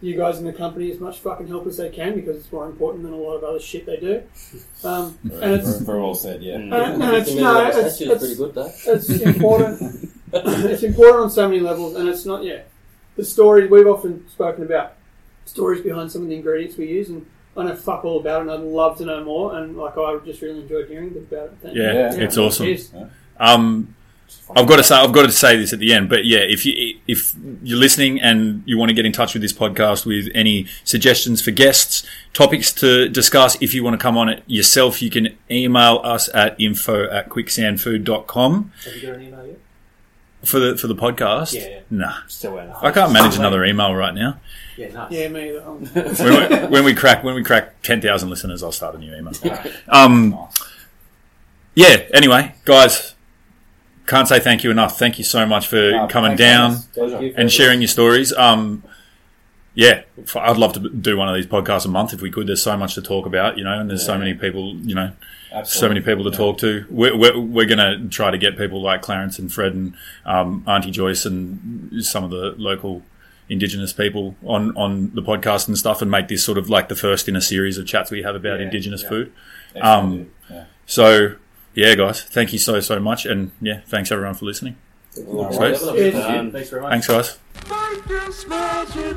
you guys in the company as much fucking help as they can, because it's more important than a lot of other shit they do. And it's very well said, yeah. It's pretty good though. It's important. It's important on so many levels, and it's not the story we've often spoken about, stories behind some of the ingredients we use, and I know fuck all about it, and I'd love to know more. And I just really enjoyed hearing about it. Thank you. It's awesome. Cheers. I've got to say this at the end, but if you're listening and you want to get in touch with this podcast with any suggestions for guests, topics to discuss, if you want to come on it yourself, you can email us at info@quicksandfood.com. Have you got an email yet? For the podcast? Yeah. Nah. Still I can't manage another email right now. Yeah, nice. Yeah, me either. When we crack 10,000 listeners, I'll start a new email. Nice. Yeah, anyway, guys, can't say thank you enough. Thank you so much for coming down and sharing your stories. I'd love to do one of these podcasts a month if we could. There's so much to talk about, and there's so many people, Absolutely. So many people to talk to. We're going to try to get people like Clarence and Fred and Auntie Joyce and some of the local Indigenous people on the podcast and stuff, and make this sort of like the first in a series of chats we have about Indigenous food. So, guys, thank you so much, and thanks everyone for listening. Thanks very much. Thanks, guys. Make this magic